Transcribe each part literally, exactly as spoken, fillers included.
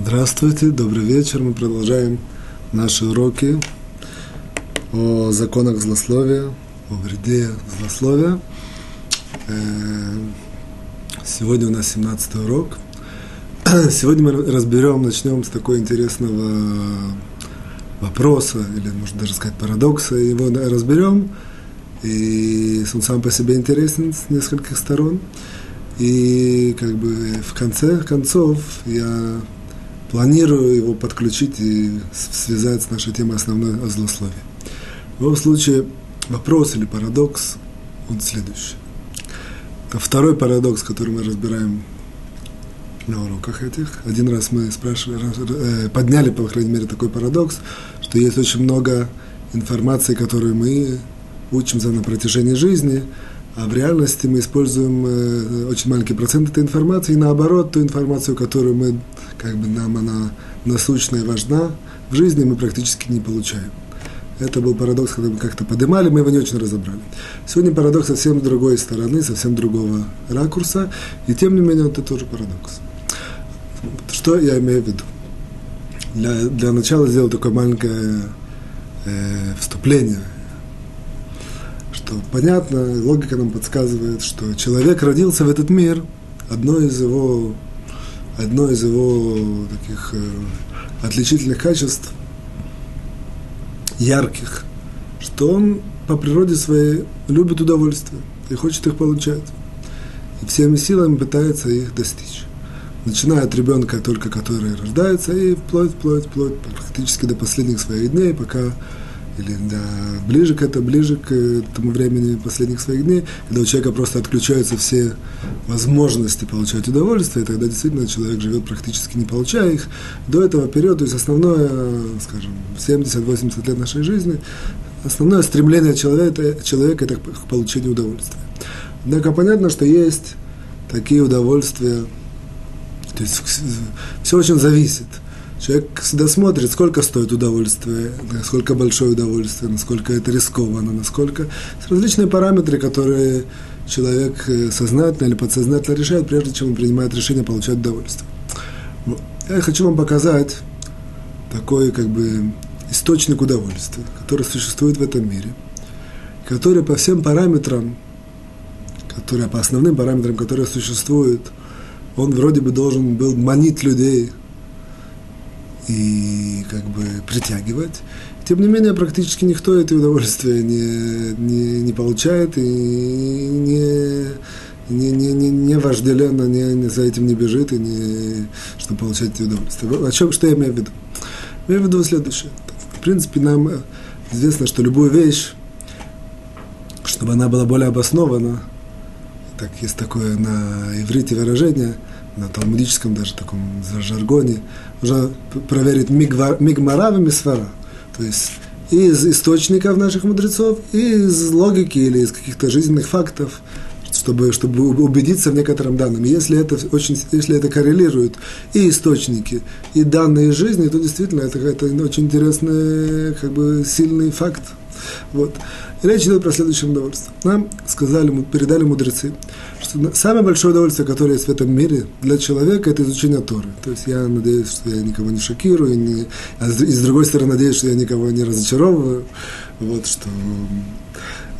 Здравствуйте, добрый вечер. Мы продолжаем наши уроки о законах злословия, о вреде злословия. Сегодня у нас семнадцатый урок. Сегодня мы разберем, начнем с такого интересного вопроса, или, можно даже сказать, парадокса. Его разберем, и он сам по себе интересен с нескольких сторон. И как бы в конце концов я планирую его подключить и связать с нашей темой основной о злословии. В любом случае, вопрос или парадокс, он следующий. Второй парадокс, который мы разбираем на уроках этих. Один раз мы спрашивали, подняли, по крайней мере, такой парадокс, что есть очень много информации, которую мы учимся на протяжении жизни, а в реальности мы используем очень маленький процент этой информации, и наоборот, ту информацию, которую мы, как бы нам она насущная и важна, в жизни мы практически не получаем. Это был парадокс, который мы как-то поднимали, мы его не очень разобрали. Сегодня парадокс совсем другой стороны, совсем другого ракурса, и тем не менее, это тоже парадокс. Что я имею в виду? Для, для начала сделал такое маленькое э, вступление, что понятно, логика нам подсказывает, что человек родился в этот мир, одно из его, одно из его таких э, отличительных качеств, ярких, что он по природе своей любит удовольствие и хочет их получать. И всеми силами пытается их достичь. Начиная от ребенка, только который рождается, и вплоть, вплоть, вплоть, практически до последних своих дней, пока, или да, ближе к этому, ближе к тому времени последних своих дней, когда у человека просто отключаются все возможности получать удовольствие, и тогда действительно человек живет практически не получая их. До этого периода, то есть основное, скажем, семьдесят-восемьдесят лет нашей жизни, основное стремление человека, человека это к получению удовольствия. Однако понятно, что есть такие удовольствия, то есть все очень зависит. Человек всегда смотрит, сколько стоит удовольствие, насколько большое удовольствие, насколько это рискованно, насколько... Различные параметры, которые человек сознательно или подсознательно решает, прежде чем он принимает решение получать удовольствие. Я хочу вам показать такой, как бы, источник удовольствия, который существует в этом мире, который по всем параметрам, которые, по основным параметрам, которые существуют, он вроде бы должен был манить людей, и как бы притягивать. Тем не менее, практически никто это удовольствие не, не, не получает и не, не, не, не вожделенно не, не за этим не бежит, и не, чтобы получать это удовольствие. О чем, что я имею в виду? Я имею в виду следующее. В принципе, нам известно, что любую вещь, чтобы она была более обоснована, так есть такое на иврите выражение, на талмудическом даже таком жаргоне, нужно проверить мигмара и мисвара, то есть из источников наших мудрецов, и из логики или из каких-то жизненных фактов, чтобы, чтобы убедиться в некотором данном. Если это, очень, если это коррелирует и источники, и данные жизни, то действительно это, это очень интересный, как бы сильный факт. Вот. Речь идет про следующее удовольствие. Нам сказали, передали мудрецы, что самое большое удовольствие, которое есть в этом мире для человека, это изучение Торы. То есть я надеюсь, что я никого не шокирую, не... а и с другой стороны надеюсь, что я никого не разочаровываю, вот, что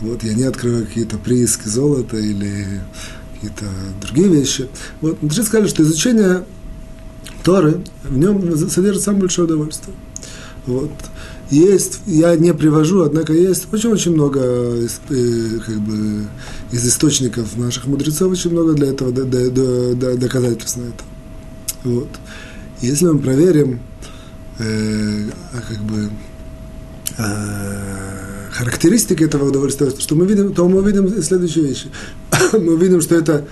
вот, я не открываю какие-то прииски золота или какие-то другие вещи. Вот. Мудрецы сказали, что изучение Торы, в нем содержит самое большое удовольствие. Вот. Есть, я не привожу, однако есть очень-очень много из, как бы, из источников наших мудрецов, очень много для этого до, до, до, доказательств на это. Вот. Если мы проверим э, как бы, э, характеристики этого удовольствия, что мы видим, то мы увидим следующие вещи. Мы увидим, что это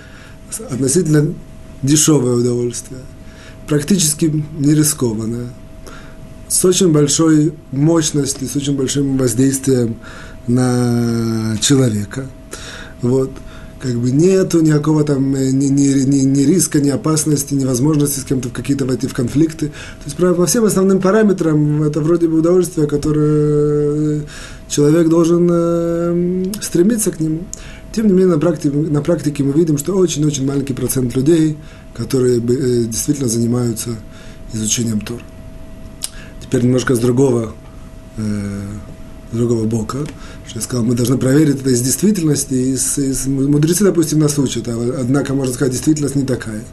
относительно дешевое удовольствие, практически не рискованное, с очень большой мощностью, с очень большим воздействием на человека. Вот. Как бы нету никакого там ни, ни, ни, ни риска, ни опасности, ни возможности с кем-то в какие-то войти в конфликты. То есть по всем основным параметрам это вроде бы удовольствие, которое человек должен э, стремиться к нему. Тем не менее, на практике, на практике мы видим, что очень-очень маленький процент людей, которые э, действительно занимаются изучением Тор. Теперь немножко с другого, э, другого бока. Я сказал, мы должны проверить это из действительности. Из, из, мудрецы, допустим, нас учат, однако, можно сказать, действительность не такая.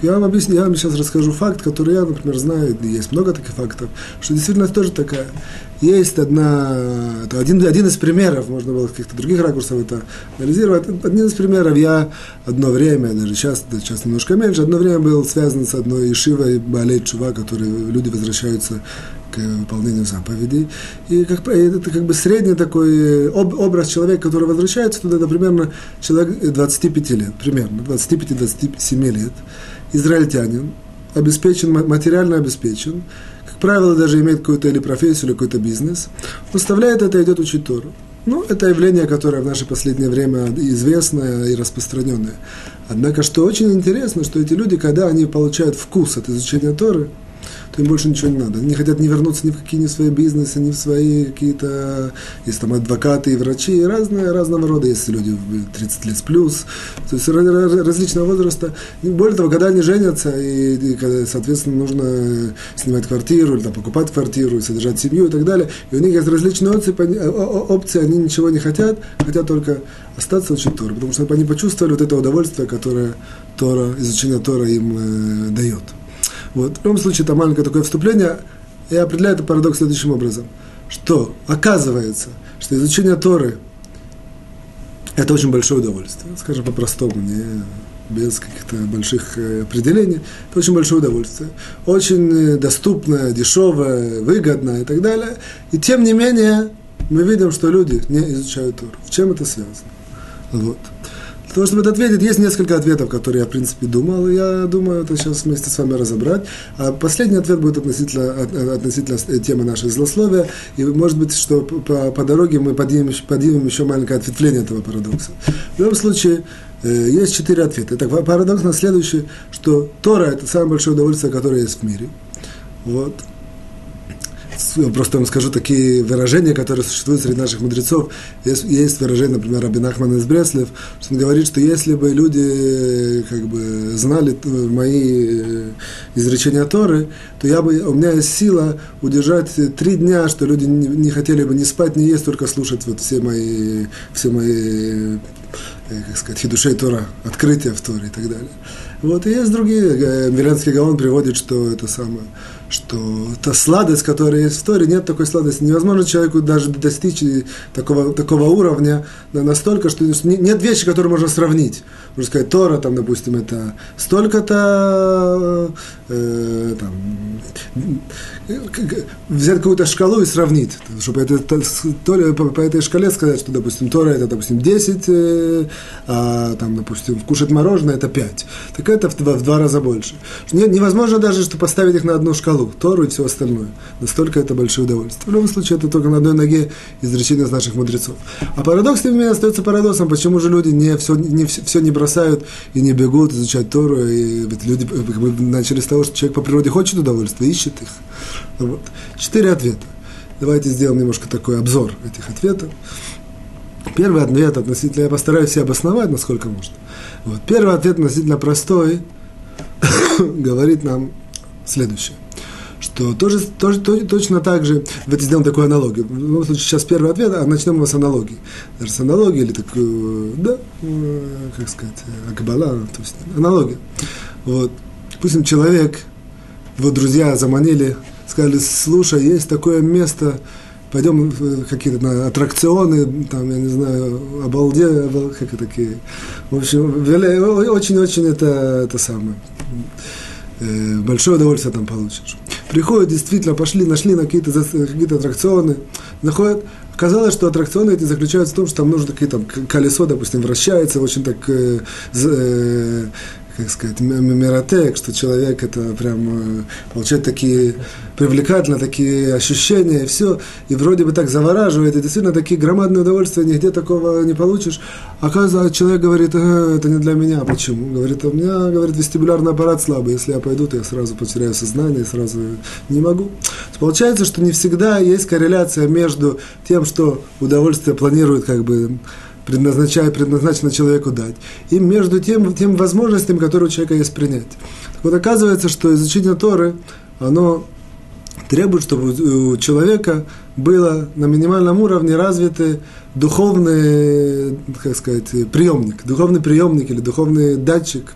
Я вам объясню, я вам сейчас расскажу факт, который я, например, знаю, есть много таких фактов, что действительность тоже такая. Есть одна, это один, один из примеров, можно было с каких-то других ракурсов это анализировать. Один из примеров, я одно время, даже сейчас, сейчас немножко меньше, одно время был связан с одной ишивой Баалей Тшува, которые люди возвращаются к выполнению заповедей. И как, это как бы средний такой об, образ человека, который возвращается туда, это примерно человек двадцати пяти лет, примерно, двадцати пяти - двадцати семи лет. Израильтянин, обеспечен, материально обеспечен, как правило, даже имеет какую-то или профессию, или какой-то бизнес, оставляет это и идет учить Тору. Ну, это явление, которое в наше последнее время известное и распространенное. Однако, что очень интересно, что эти люди, когда они получают вкус от изучения Торы, то им больше ничего не надо. Они не хотят не вернуться ни в какие ни в свои бизнесы, ни в свои какие-то... Есть там адвокаты и врачи, и разные, разного рода. Есть люди тридцать лет плюс, то есть различного возраста. И более того, когда они женятся, и, и соответственно, нужно снимать квартиру, или там, покупать квартиру, и содержать семью и так далее. И у них есть различные опции, опции, они ничего не хотят, хотят только остаться учить Тору, потому что они почувствовали вот это удовольствие, которое Тора, изучение Тора им э, дает. Вот. В любом случае, это маленькое такое вступление. Я определяю этот парадокс следующим образом, что оказывается, что изучение Торы – это очень большое удовольствие. Скажем по-простому, не, без каких-то больших определений. Это очень большое удовольствие. Очень доступное, дешевое, выгодное и так далее. И тем не менее, мы видим, что люди не изучают Тору. В чем это связано? Вот. Для того, чтобы это ответить, есть несколько ответов, которые я, в принципе, думал. Я думаю, это сейчас вместе с вами разобрать. А последний ответ будет относительно, относительно темы нашей злословия. И, может быть, что по, по дороге мы поднимем, поднимем еще маленькое ответвление этого парадокса. В любом случае, э, есть четыре ответа. Итак, парадокс на следующий, что Тора – это самое большое удовольствие, которое есть в мире. Вот. Просто вам скажу такие выражения, которые существуют среди наших мудрецов. Есть, есть выражение, например, Рабина Ахмана из Бреслев, что он говорит, что если бы люди как бы знали мои изречения Торы, то я бы, у меня есть сила удержать три дня, что люди не, не хотели бы ни спать, ни есть, только слушать вот все мои, все мои, как сказать, хидушей Тора, открытия в Торе и так далее. Вот, и есть другие. Биренский Гаон приводит, что это самое, что та сладость, которая есть в Торе, нет такой сладости. Невозможно человеку даже достичь такого, такого уровня настолько, что нет вещи, которые можно сравнить. Можно сказать, Тора, там, допустим, это столько-то, э, там, взять какую-то шкалу и сравнить. Чтобы это, то, по, по этой шкале сказать, что, допустим, Тора это, допустим, десять, э, а, там, допустим, кушать мороженое это пять. Так это в два, в два раза больше. Невозможно даже, что поставить их на одну шкалу, Тору и все остальное. Настолько это большое удовольствие. В любом случае, это только на одной ноге изречение из наших мудрецов. А парадокс, тем не менее, остается парадоксом. Почему же люди не все, не, все не бросают и не бегут изучать Тору? И ведь люди как бы начали с того, что человек по природе хочет удовольствия, ищет их. Вот. Четыре ответа. Давайте сделаем немножко такой обзор этих ответов. Первый ответ относительно... Я постараюсь все обосновать, насколько можно. Вот. Первый ответ относительно простой говорит нам следующее, что тоже, тоже, точно так же, давайте сделаем такую аналогию. В любом случае, сейчас первый ответ, а начнем его с аналогии. Даже с аналогии или такую, да, как сказать, акбала, то есть аналогия. Вот. Допустим, человек, его друзья заманили, сказали, слушай, есть такое место, пойдем в какие-то на аттракционы, там, я не знаю, обалде, обал, как это такие. В общем, очень-очень это, это самое. Большое удовольствие там получишь. Приходят, действительно, пошли, нашли на какие-то, какие-то аттракционы, находят. Оказалось, что аттракционы эти заключаются в том, что там нужно какие-то колесо, допустим, вращается, очень так, э, э, как сказать, миротек, что человек это прям э, получает такие привлекательно, такие ощущения, и все, и вроде бы так завораживает, и действительно такие громадные удовольствия, нигде такого не получишь. Оказывается, человек говорит, э, это не для меня, почему? Говорит, у меня, говорит, вестибулярный аппарат слабый, если я пойду, то я сразу потеряю сознание, сразу не могу. Получается, что не всегда есть корреляция между тем, что удовольствие планирует как бы предназначает, предназначено человеку дать, и между тем, тем возможностями, которые у человека есть принять. Так вот, оказывается, что изучение Торы оно требует, чтобы у человека было на минимальном уровне развитый духовный, как сказать, приемник, духовный приемник или духовный датчик,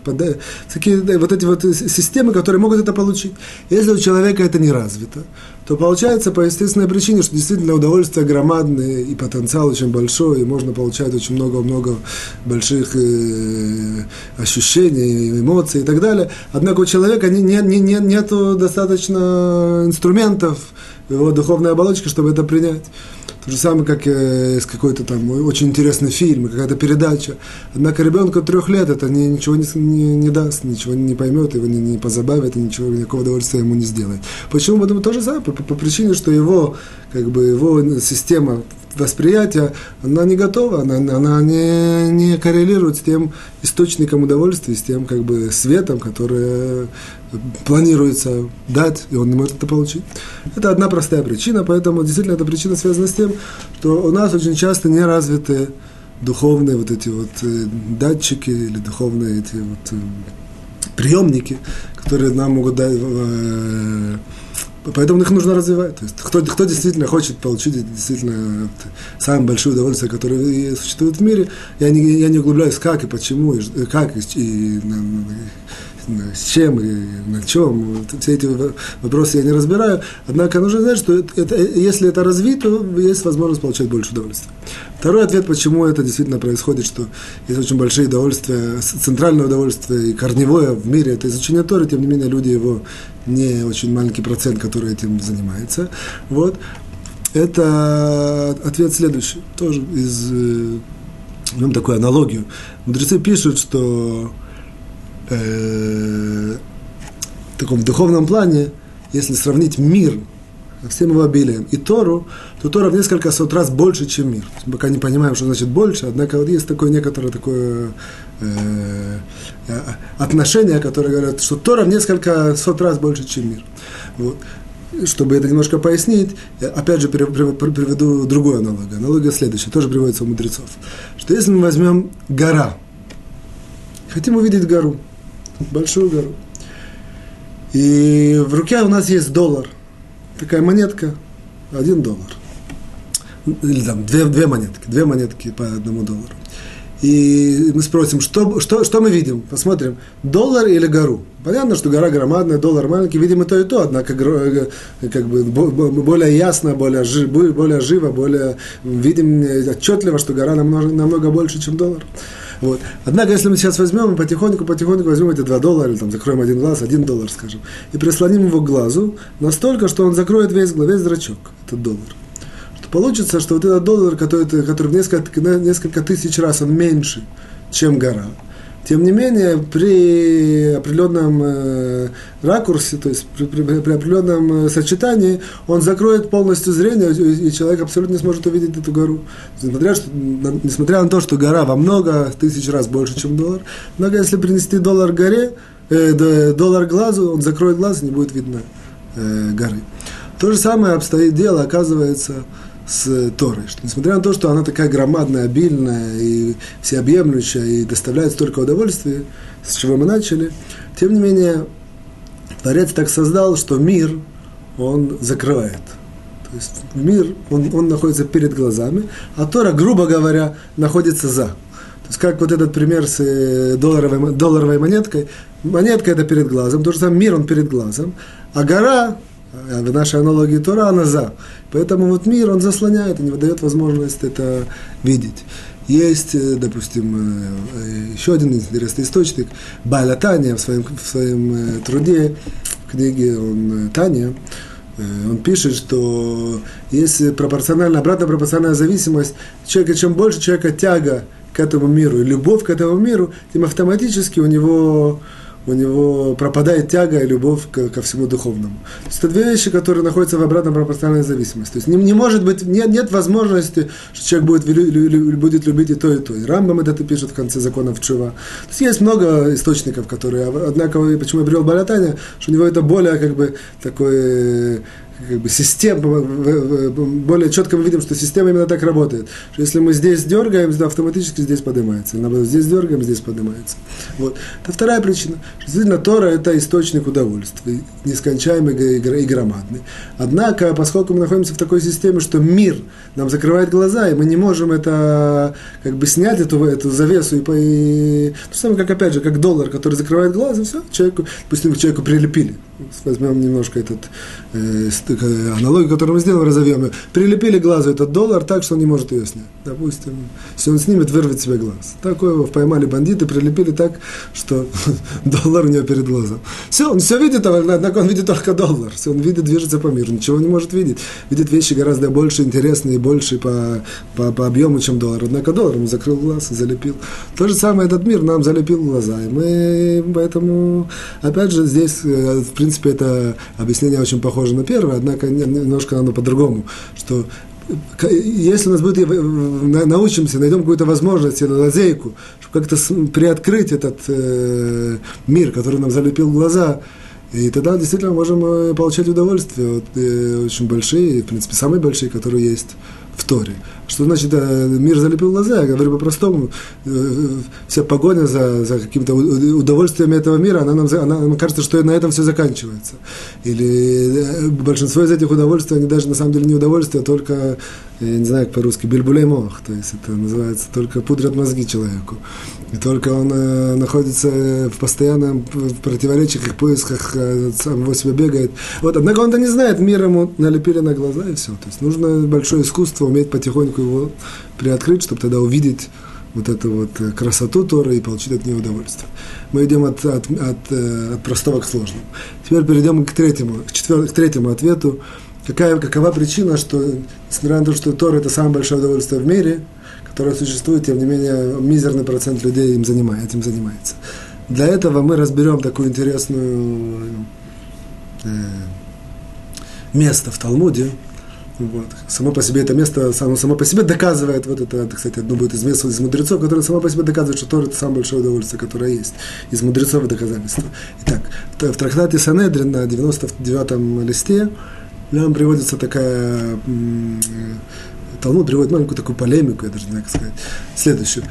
такие, вот эти вот системы, которые могут это получить. Если у человека это не развито, то получается по естественной причине, что действительно удовольствие громадное и потенциал очень большой, и можно получать очень много-много больших ощущений, эмоций и так далее. Однако у человека не, не, не, нету достаточно инструментов, его духовной оболочки, чтобы это принять. То же самое, как с какой-то там очень интересный фильм, какая-то передача. Однако ребенку трех лет это не, ничего не, не, не даст, ничего не поймет, его не, не позабавит, и ничего, никакого удовольствия ему не сделает. Почему? Потому что то же самое, по, по причине, что его, как бы, его система восприятия, она не готова, она, она не, не коррелирует с тем источником удовольствия, с тем, как бы, светом, который планируется дать, и он не может это получить. Это одна простая причина, поэтому действительно эта причина связана с тем, что у нас очень часто не развиты духовные вот эти вот датчики или духовные эти вот приемники, которые нам могут дать. Поэтому их нужно развивать. То есть, кто, кто действительно хочет получить действительно самое большое удовольствие, которое существует в мире, я не, я не углубляюсь, как и почему, и как, и, и, и с чем, и на чем. Вот, все эти вопросы я не разбираю. Однако нужно знать, что это, это, если это развито, есть возможность получать больше удовольствия. Второй ответ, почему это действительно происходит, что есть очень большие удовольствия, центральное удовольствие и корневое в мире, это изучение Торы, тем не менее люди его не очень маленький процент, который этим занимается. Вот. Это ответ следующий. Тоже из... Возьмем такую аналогию. Мудрецы пишут, что э, в таком духовном плане, если сравнить мир со всем его обилием и Тору, то Тора в несколько сот раз больше, чем мир. Мы пока не понимаем, что значит больше, однако вот есть такое некоторое такое... Э, отношения, которые говорят, что Тора в несколько сот раз больше, чем мир. Вот. Чтобы это немножко пояснить, я опять же приведу другую аналогию. Аналогия следующая, тоже приводится у мудрецов. Что если мы возьмем гора, хотим увидеть гору, большую гору, и в руке у нас есть доллар, такая монетка, один доллар, или там две, две монетки, две монетки по одному доллару. И мы спросим, что, что, что мы видим? Посмотрим, доллар или гору? Понятно, что гора громадная, доллар маленький, видим и то, и то, однако как бы, более ясно, более, жи, более живо, более видим отчетливо, что гора намного, намного больше, чем доллар. Вот. Однако, если мы сейчас возьмем и потихоньку-потихоньку возьмем эти два доллара, или там, закроем один глаз, один доллар, скажем, и прислоним его к глазу настолько, что он закроет весь, весь зрачок, этот доллар. Получится, что вот этот доллар, который, который в несколько, несколько тысяч раз он меньше, чем гора. Тем не менее, при определенном э, ракурсе, то есть при, при, при определенном э, сочетании, он закроет полностью зрение, и, и человек абсолютно не сможет увидеть эту гору. Несмотря, что, на, несмотря на то, что гора во много тысяч раз больше, чем доллар, но если принести доллар горе, э, доллар глазу, он закроет глаз, и не будет видно э, горы. То же самое обстоит дело, оказывается, с Торой, что несмотря на то, что она такая громадная, обильная и всеобъемлющая, и доставляет столько удовольствия, с чего мы начали, тем не менее, Творец так создал, что мир, он закрывает. То есть мир, он, он находится перед глазами, а Тора, грубо говоря, находится за. То есть как вот этот пример с долларовой, долларовой монеткой, монетка это перед глазом, то же самое мир, он перед глазом, а гора... В нашей аналогии Тора она за. Поэтому вот мир, он заслоняет, и не выдает возможность это видеть. Есть, допустим, еще один интересный источник, Баль Танья в своем, в своем труде, в книге он, Таня, он пишет, что есть пропорционально, обратно пропорциональная зависимость человека, чем больше человека тяга к этому миру, и любовь к этому миру, тем автоматически у него... у него пропадает тяга и любовь ко, ко всему духовному. То есть это две вещи, которые находятся в обратно пропорциональной зависимости. То есть не, не может быть, нет, нет возможности, что человек будет, лю, лю, будет любить и то, и то. И Рамбам это пишет в конце законов Тшува. То есть есть много источников, которые... Однако, почему я привел Баль Танья, что у него это более, как бы, такой... как бы система, более четко мы видим, что система именно так работает. Что если мы здесь дергаем, то автоматически здесь поднимается. Или наоборот, здесь дергаем, здесь поднимается. Вот. Это вторая причина. Что действительно Тора – это источник удовольствия, нескончаемый и громадный. Однако, поскольку мы находимся в такой системе, что мир нам закрывает глаза, и мы не можем это, как бы, снять, эту, эту завесу. И, по, и... То самое, как, опять же, как доллар, который закрывает глаза, все, человеку, допустим, к человеку прилепили. Возьмем немножко этот э, аналогию, которую мы сделаем, разовьем ее. Прилепили глазу этот доллар так, что он не может ее снять. Допустим, если он снимет, вырвет себе глаз. Такое его поймали бандиты, прилепили так, что доллар у него перед глазом. Все, он все видит, однако он видит только доллар. Все, он видит, движется по миру, ничего не может видеть. Видит вещи гораздо больше интересные и больше по, по, по объему, чем доллар. Однако доллар ему закрыл глаз, залепил. То же самое этот мир нам залепил глаза. И мы поэтому, опять же, здесь, в принципе, это объяснение очень похоже на первое, однако немножко оно по-другому, что если у нас будет, научимся, найдем какую-то возможность или лазейку, чтобы как-то приоткрыть этот э, мир, который нам залепил глаза, и тогда действительно можем получать удовольствие, вот, э, очень большие, в принципе, самые большие, которые есть в Торе. Что значит э, мир залепил глаза? Я говорю по-простому, э, вся погоня за, за каким-то удовольствиями этого мира, она нам, она, нам кажется, что на этом все заканчивается. Или э, большинство из этих удовольствий, они даже на самом деле не удовольствия, а только, я не знаю, как по-русски, бельбулей мох, то есть это называется, только пудрят мозги человеку. И только он э, находится в постоянном в противоречиях и поисках, э, самого себя бегает. Вот, однако он-то не знает, мир ему налепили на глаза, и все. То есть нужно большое искусство уметь потихоньку его приоткрыть, чтобы тогда увидеть вот эту вот красоту Торы и получить от нее удовольствие. Мы идем от, от, от, от простого к сложному. Теперь перейдем к третьему, к, четвер... к третьему ответу. Какая, какова причина, что, несмотря на то, что Тора – это самое большое удовольствие в мире, которое существует, тем не менее, мизерный процент людей им занимает, этим занимается. Для этого мы разберем такую интересную э, место в Талмуде. Вот. Само по себе это место, само, само по себе доказывает, вот это, кстати, одно будет из мест, из мудрецов, которое само по себе доказывает, что Тора – это самое большое удовольствие, которое есть. Из мудрецов доказательства. Итак, в трактате Санедрин на девяносто девятом листе нам приводится такая... Талмуд приводит маленькую такую полемику, я даже не знаю, как сказать. Следующую.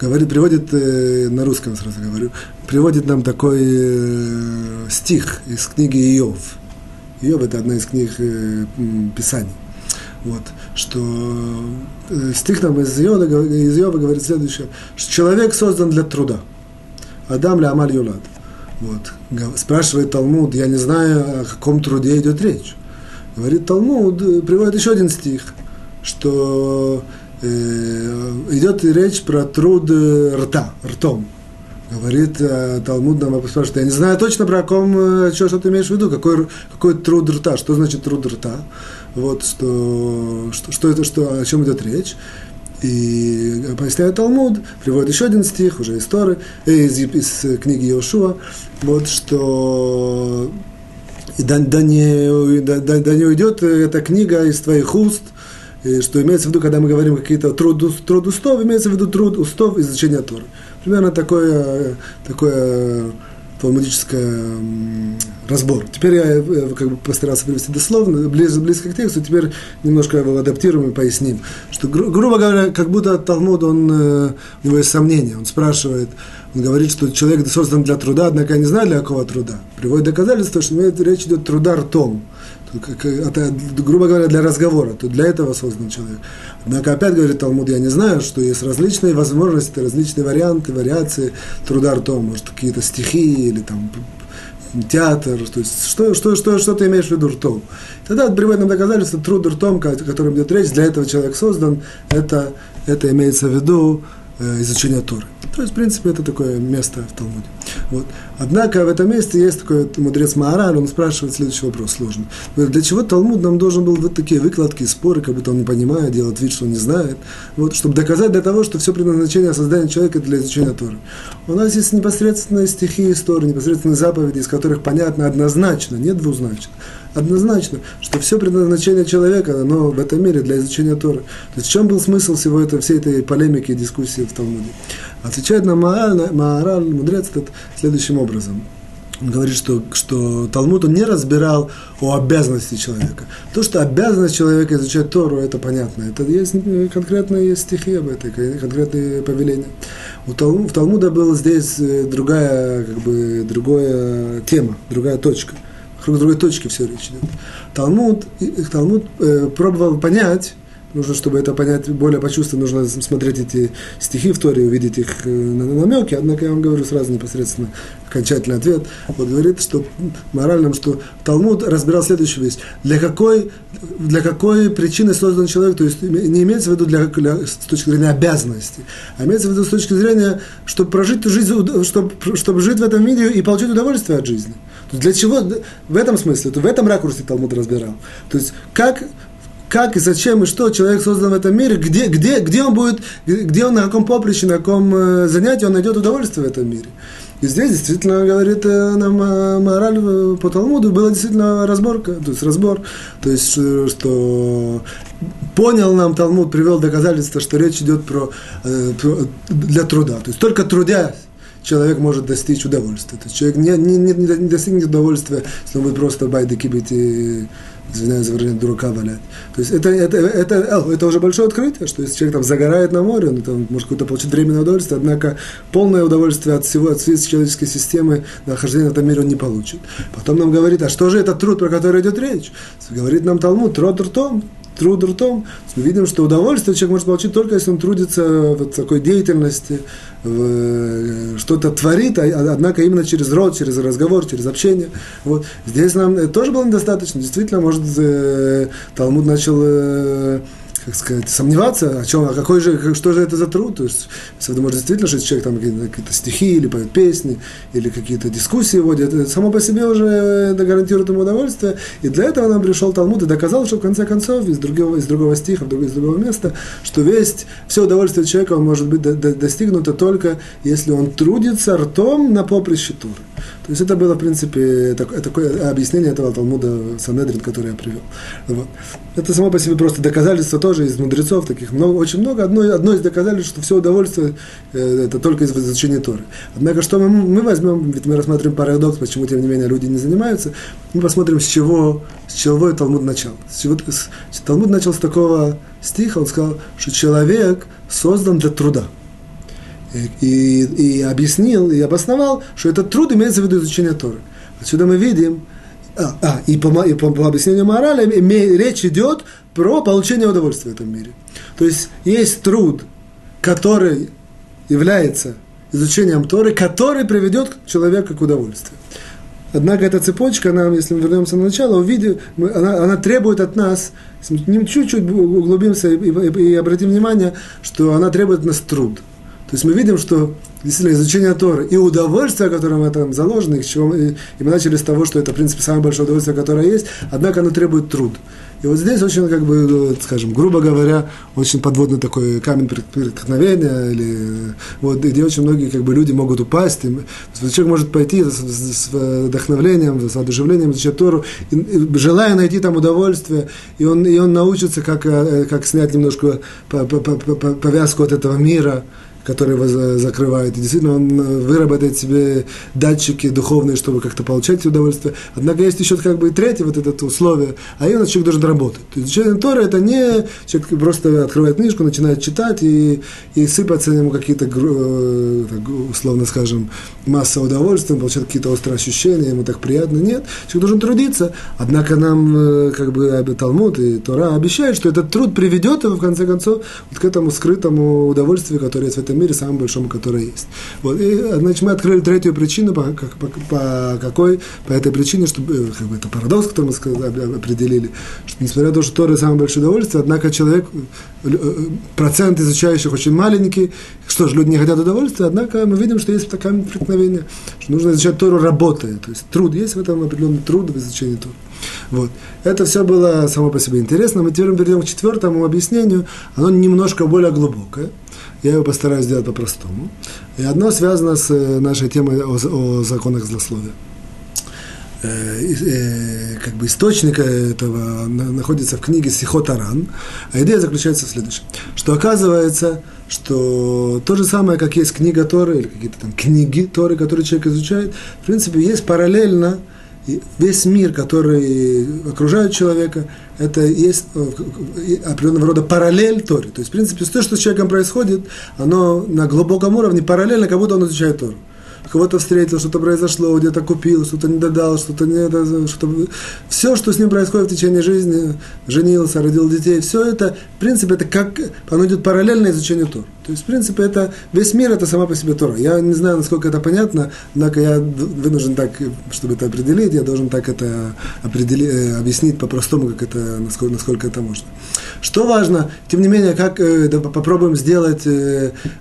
Говорит, приводит, на русском сразу говорю, приводит нам такой стих из книги Йов. Йов – это одна из книг Писаний. Вот, что э, стих нам из Йова, из Йова говорит следующее, что человек создан для труда. Адам ле амаль юлад. Вот, спрашивает Талмуд, я не знаю, о каком труде идет речь. Говорит Талмуд, приводит еще один стих, что э, идет речь про труд рта, ртом. Говорит Талмуд, нам спрашивает, я не знаю точно, про ком, что, что ты имеешь в виду, какой, какой труд рта, что значит труд рта, вот, что, что, что это, что, о чем идет речь. И поясняет Талмуд, приводит еще один стих, уже из Торы, из, из книги Йошуа, вот, что да, да, не, да, да не уйдет эта книга из твоих уст. И что имеется в виду, когда мы говорим какие-то труд, труд устов, имеется в виду труд устов изучения Торы. Примерно такое, такое талмудическое разбор. Теперь я как бы постарался привести дословно, близ, близко к тексту, теперь немножко его адаптируем и поясним. Что, гру, грубо говоря, как будто Талмуд, он, у него есть сомнения, он спрашивает, он говорит, что человек создан для труда, однако не знает, для какого труда. Приводит доказательство, что речь идет труда ртом. Это, грубо говоря, для разговора, то для этого создан человек. Однако опять говорит Талмуд, я не знаю, что есть различные возможности, различные варианты, вариации труда ртом, может, какие-то стихи или там театр, то есть что, что, что, что ты имеешь в виду ртом. Тогда приводит нам доказательство, труд ртом, о котором идет речь, для этого человек создан, это, это имеется в виду э, изучение Торы. То есть, в принципе, это такое место в Талмуде. Вот. Однако в этом месте есть такой мудрец Маараль, он спрашивает следующий вопрос сложный. Для чего Талмуд нам должен был вот такие выкладки, споры, как будто он не понимает, делает вид, что он не знает, вот, чтобы доказать для того, что все предназначение создания человека для изучения Торы. У нас есть непосредственные стихи из Торы, непосредственные заповеди, из которых понятно однозначно, не двузначно, однозначно, что все предназначение человека, оно в этом мире для изучения Торы. То есть в чем был смысл всего этого, всей этой полемики и дискуссии в Талмуде? Отвечает на Маараль, мудрец этот, следующим образом. Он говорит, что, что Талмуд он не разбирал о обязанности человека. То, что обязанность человека изучать Тору, это понятно. Это есть конкретные есть стихи об этом, конкретные повеления. У Талмуда, в Талмуда была здесь другая, как бы, другая тема, другая точка. Вокруг другой точки все речь идет. Талмуд, Талмуд э, пробовал понять, нужно, чтобы это понять, более почувствовать, нужно смотреть эти стихи в Торе, увидеть их намеки. Однако я вам говорю сразу непосредственно окончательный ответ. Вот говорит, что моральным, что Талмуд разбирал следующую вещь. Для какой, для какой причины создан человек, то есть не имеется в виду для, для, с точки зрения обязанности, а имеется в виду с точки зрения, чтобы прожить ту жизнь, чтобы, чтобы жить в этом мире и получить удовольствие от жизни. То есть для чего, в этом смысле, в этом ракурсе Талмуд разбирал. То есть как... Как и зачем и что человек создан в этом мире, где, где, где он будет, где он, на каком поприще, на каком занятии он найдет удовольствие в этом мире. И здесь действительно, говорит нам Маараль по Талмуду, была действительно разборка, то есть разбор, то есть что понял нам Талмуд, привел доказательства, что речь идет про, про для труда, то есть только трудясь человек может достичь удовольствия. То есть человек не, не, не, не достигнет удовольствия, если он будет просто байдыки бить и, извиняюсь за выражение, дурака валять. То есть это, это, это, это уже большое открытие, что если человек там загорает на море, он там может какое-то получить временное удовольствие, однако полное удовольствие от всего, от всей человеческой системы нахождения в этом мире он не получит. Потом нам говорит, а что же этот труд, про который идет речь? Говорит нам Талмуд, труд ртом. Труд ртом. Мы видим, что удовольствие человек может получить только если он трудится в такой деятельности, в что-то творит, однако именно через рот, через разговор, через общение. Вот. Здесь нам тоже было недостаточно. Действительно, может, Талмуд начал... как сказать, сомневаться, о чем, о какой же, что же это за труд. То есть, если вы думаете, действительно, что человек там какие-то, какие-то стихи или поет песни, или какие-то дискуссии вводит, это само по себе уже гарантирует ему удовольствие. И для этого нам пришел Талмуд и доказал, что в конце концов, из другого, из другого стиха, из другого места, что весь, все удовольствие человека может быть до, до, достигнуто только если он трудится ртом на поприще Торы. То есть это было, в принципе, такое, такое объяснение этого Талмуда Санедрин, который я привел. Вот. Это само по себе просто доказательство тоже из мудрецов, таких много, очень много. Одно, одно из доказательств, что все удовольствие э, это только из изучения Торы. Однако, что мы, мы возьмем, ведь мы рассматриваем парадокс, почему, тем не менее, люди не занимаются. Мы посмотрим, с чего, с чего Талмуд начал. С чего, с, Талмуд начал с такого стиха, он сказал, что человек создан для труда. И, и объяснил, и обосновал, что этот труд имеется в виду изучение Торы. Отсюда мы видим, а, а, и, по, и по, по объяснению морали, речь идет про получение удовольствия в этом мире. То есть есть труд, который является изучением Торы, который приведет человека к удовольствию. Однако эта цепочка, она, если мы вернемся на начало, увидим, мы, она, она требует от нас, если мы чуть-чуть углубимся и, и, и обратим внимание, что она требует от нас труд. То есть мы видим, что действительно изучение Торы и удовольствие, которое мы там заложено, и, чего, и мы начали с того, что это, в принципе, самое большое удовольствие, которое есть, однако оно требует труд. И вот здесь очень, как бы, скажем, грубо говоря, очень подводный такой камень преткновения, или, вот, где очень многие, как бы, люди могут упасть. И, человек может пойти с, с вдохновлением, с одушевлением изучать Тору, и, и, желая найти там удовольствие, и он, и он научится, как, как снять немножко повязку от этого мира, который его закрывает. И действительно, он выработает себе датчики духовные, чтобы как-то получать удовольствие. Однако есть еще как бы и третье вот это условие, а именно человек должен работать. То есть изучение Торы – это не человек просто открывает книжку, начинает читать, и, и сыпаться ему какие-то, условно скажем, масса удовольствия, он получает какие-то острые ощущения, ему так приятно. Нет, человек должен трудиться. Однако нам, как бы, Талмуд и Тора обещают, что этот труд приведет его, в конце концов, вот к этому скрытому удовольствию, которое есть в этой мире, самым большим, который есть. Вот. И, значит, мы открыли третью причину, по, по, по какой, по этой причине, что, как бы, это парадокс, который мы сказали, определили, что, несмотря на то, что Тора самое большое удовольствие, однако человек, процент изучающих очень маленький, что же, люди не хотят удовольствия, однако мы видим, что есть такое преткновение, что нужно изучать Тору работая, то есть труд, есть в этом определенный труд в изучении Торы. Вот. Это все было само по себе интересно, мы теперь перейдем к четвертому объяснению, оно немножко более глубокое. Я его постараюсь сделать по-простому. И одно связано с нашей темой о, о законах злословия. как бы источник этого находится в книге Сихот Таран. А идея заключается в следующем, что оказывается, что то же самое, как есть книга Торы, или какие-то там книги Торы, которые человек изучает, в принципе, есть параллельно весь мир, который окружает человека, это есть определенного рода параллель Торе. То есть, в принципе, то, что с человеком происходит, оно на глубоком уровне параллельно, как будто он изучает Тору. Кого-то встретил, что-то произошло, где-то купил, что-то не додал, что-то не додал, что-то... Все, что с ним происходит в течение жизни, женился, родил детей, все это, в принципе, это как... Оно идет параллельно изучению Тора. То есть, в принципе, это... Весь мир – это сама по себе Тора. Я не знаю, насколько это понятно, однако я вынужден так, чтобы это определить, я должен так это определи... объяснить по-простому, как это, насколько, насколько это можно. Что важно, тем не менее, как... Да, попробуем сделать вот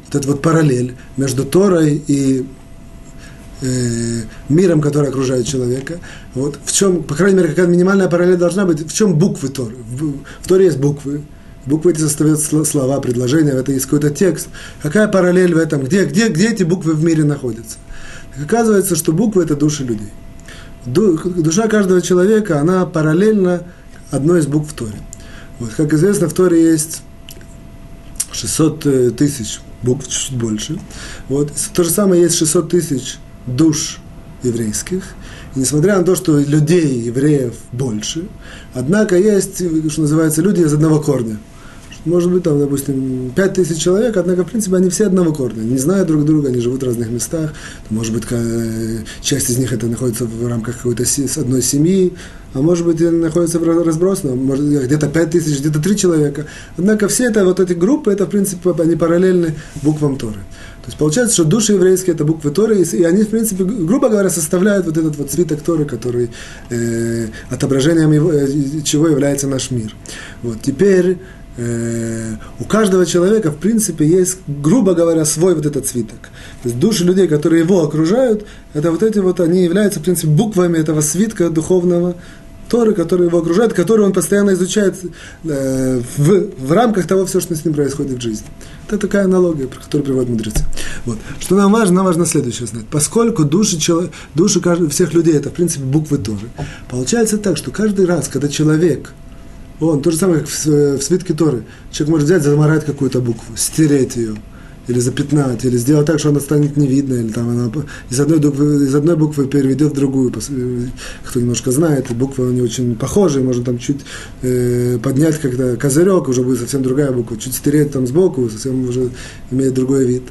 этот вот параллель между Торой и... миром, который окружает человека. Вот. В чем, по крайней мере, какая-то минимальная параллель должна быть, в чем буквы Торы. В Торе есть буквы. Буквы эти составляют слова, предложения, в этом есть какой-то текст. Какая параллель в этом? Где, где, где эти буквы в мире находятся? Оказывается, что буквы – это души людей. Душа каждого человека, она параллельна одной из букв в Торе. Вот. Как известно, в Торе есть шестьсот тысяч букв, чуть больше. Вот. То же самое есть шестьсот тысяч душ еврейских, и несмотря на то, что людей, евреев больше, однако есть, что называется, люди из одного корня. Может быть, там, допустим, пять тысяч человек, однако, в принципе, они все одного корня, не знают друг друга, они живут в разных местах, может быть, часть из них это находится в рамках какой-то одной семьи, а может быть, они находятся разбросанно, может, где-то пять тысяч, где-то три человека. Однако все это, вот эти группы, это, в принципе, они параллельны буквам Торы. То есть получается, что души еврейские – это буквы Торы, и они, в принципе, грубо говоря, составляют вот этот вот свиток Торы, который э, отображением его, э, чего является наш мир. Вот теперь э, у каждого человека, в принципе, есть, грубо говоря, свой вот этот свиток. То есть души людей, которые его окружают, это вот эти вот, они являются, в принципе, буквами этого свитка духовного Торы, который его окружает, который он постоянно изучает э, в, в рамках того, все, что с ним происходит в жизни. Это такая аналогия, про которую приводят мудрецы. Вот. Что нам важно, нам важно следующее знать. Поскольку души, чело, души кажд... всех людей – это, в принципе, буквы Торы, получается так, что каждый раз, когда человек, он, то же самое, как в, в свитке Торы, человек может взять, замарать какую-то букву, стереть ее, или запятнать, или сделать так, что она станет невидна, или там она из одной буквы, из одной буквы переведет в другую. Кто немножко знает, буквы они очень похожи, можно там чуть э, поднять как-то козырек, уже будет совсем другая буква, чуть стереть там сбоку, совсем уже имеет другой вид.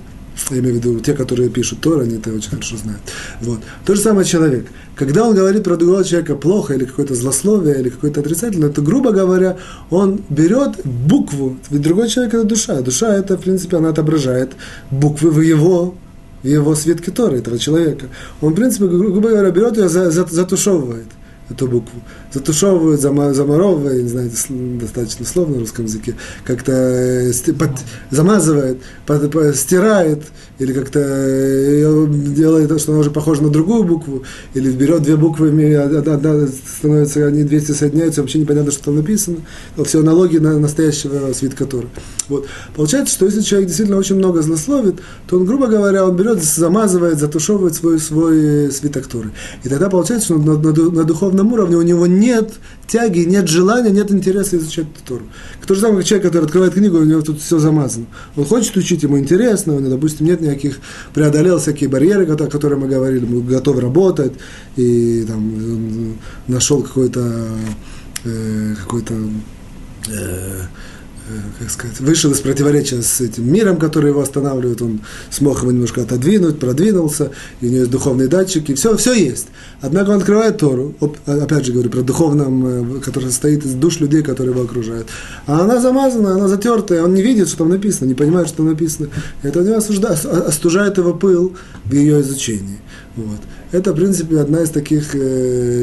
Я имею в виду те, которые пишут Тора, они это очень хорошо знают. Вот. То же самое человек. Когда он говорит про другого человека плохо, или какое-то злословие, или какое-то отрицательное, то, грубо говоря, он берет букву. Ведь другой человек – это душа. Душа – это, в принципе, она отображает буквы в его, в его свитке Торы, этого человека. Он, в принципе, грубо говоря, берет ее, затушевывает эту букву. Затушевывают, заморовывают, не знаю, достаточно слов на русском языке, как-то под, замазывает, под, под, стирает, или как-то делает то, что она уже похожа на другую букву, или берет две буквы, одна становится, они двести соединяются, вообще непонятно, что там написано. Все аналогии на настоящего свитка Торы. Вот. Получается, что если человек действительно очень много злословит, то он, грубо говоря, он берет, замазывает, затушевывает свой, свой свиток Торы. И тогда получается, что на, на, на духовном уровне у него нет тяги, нет желания, нет интереса изучать Тору. То же самое, как человек, который открывает книгу, у него тут все замазано. Он хочет учить, ему интересно, он, допустим, нет никаких, преодолел всякие барьеры, о которых мы говорили, мы готов работать, и там, нашел какой-то, э, какой-то э, как сказать, вышел из противоречия с этим миром, который его останавливает, он смог его немножко отодвинуть, продвинулся, и у него есть духовные датчики, все, все есть. Однако он открывает Тору, опять же говорю про духовном, который состоит из душ людей, которые его окружают, а она замазана, она затертая, он не видит, что там написано, не понимает, что там написано. Это у него осуждает, остужает его пыл в ее изучении. Вот. Это, в принципе, одна из таких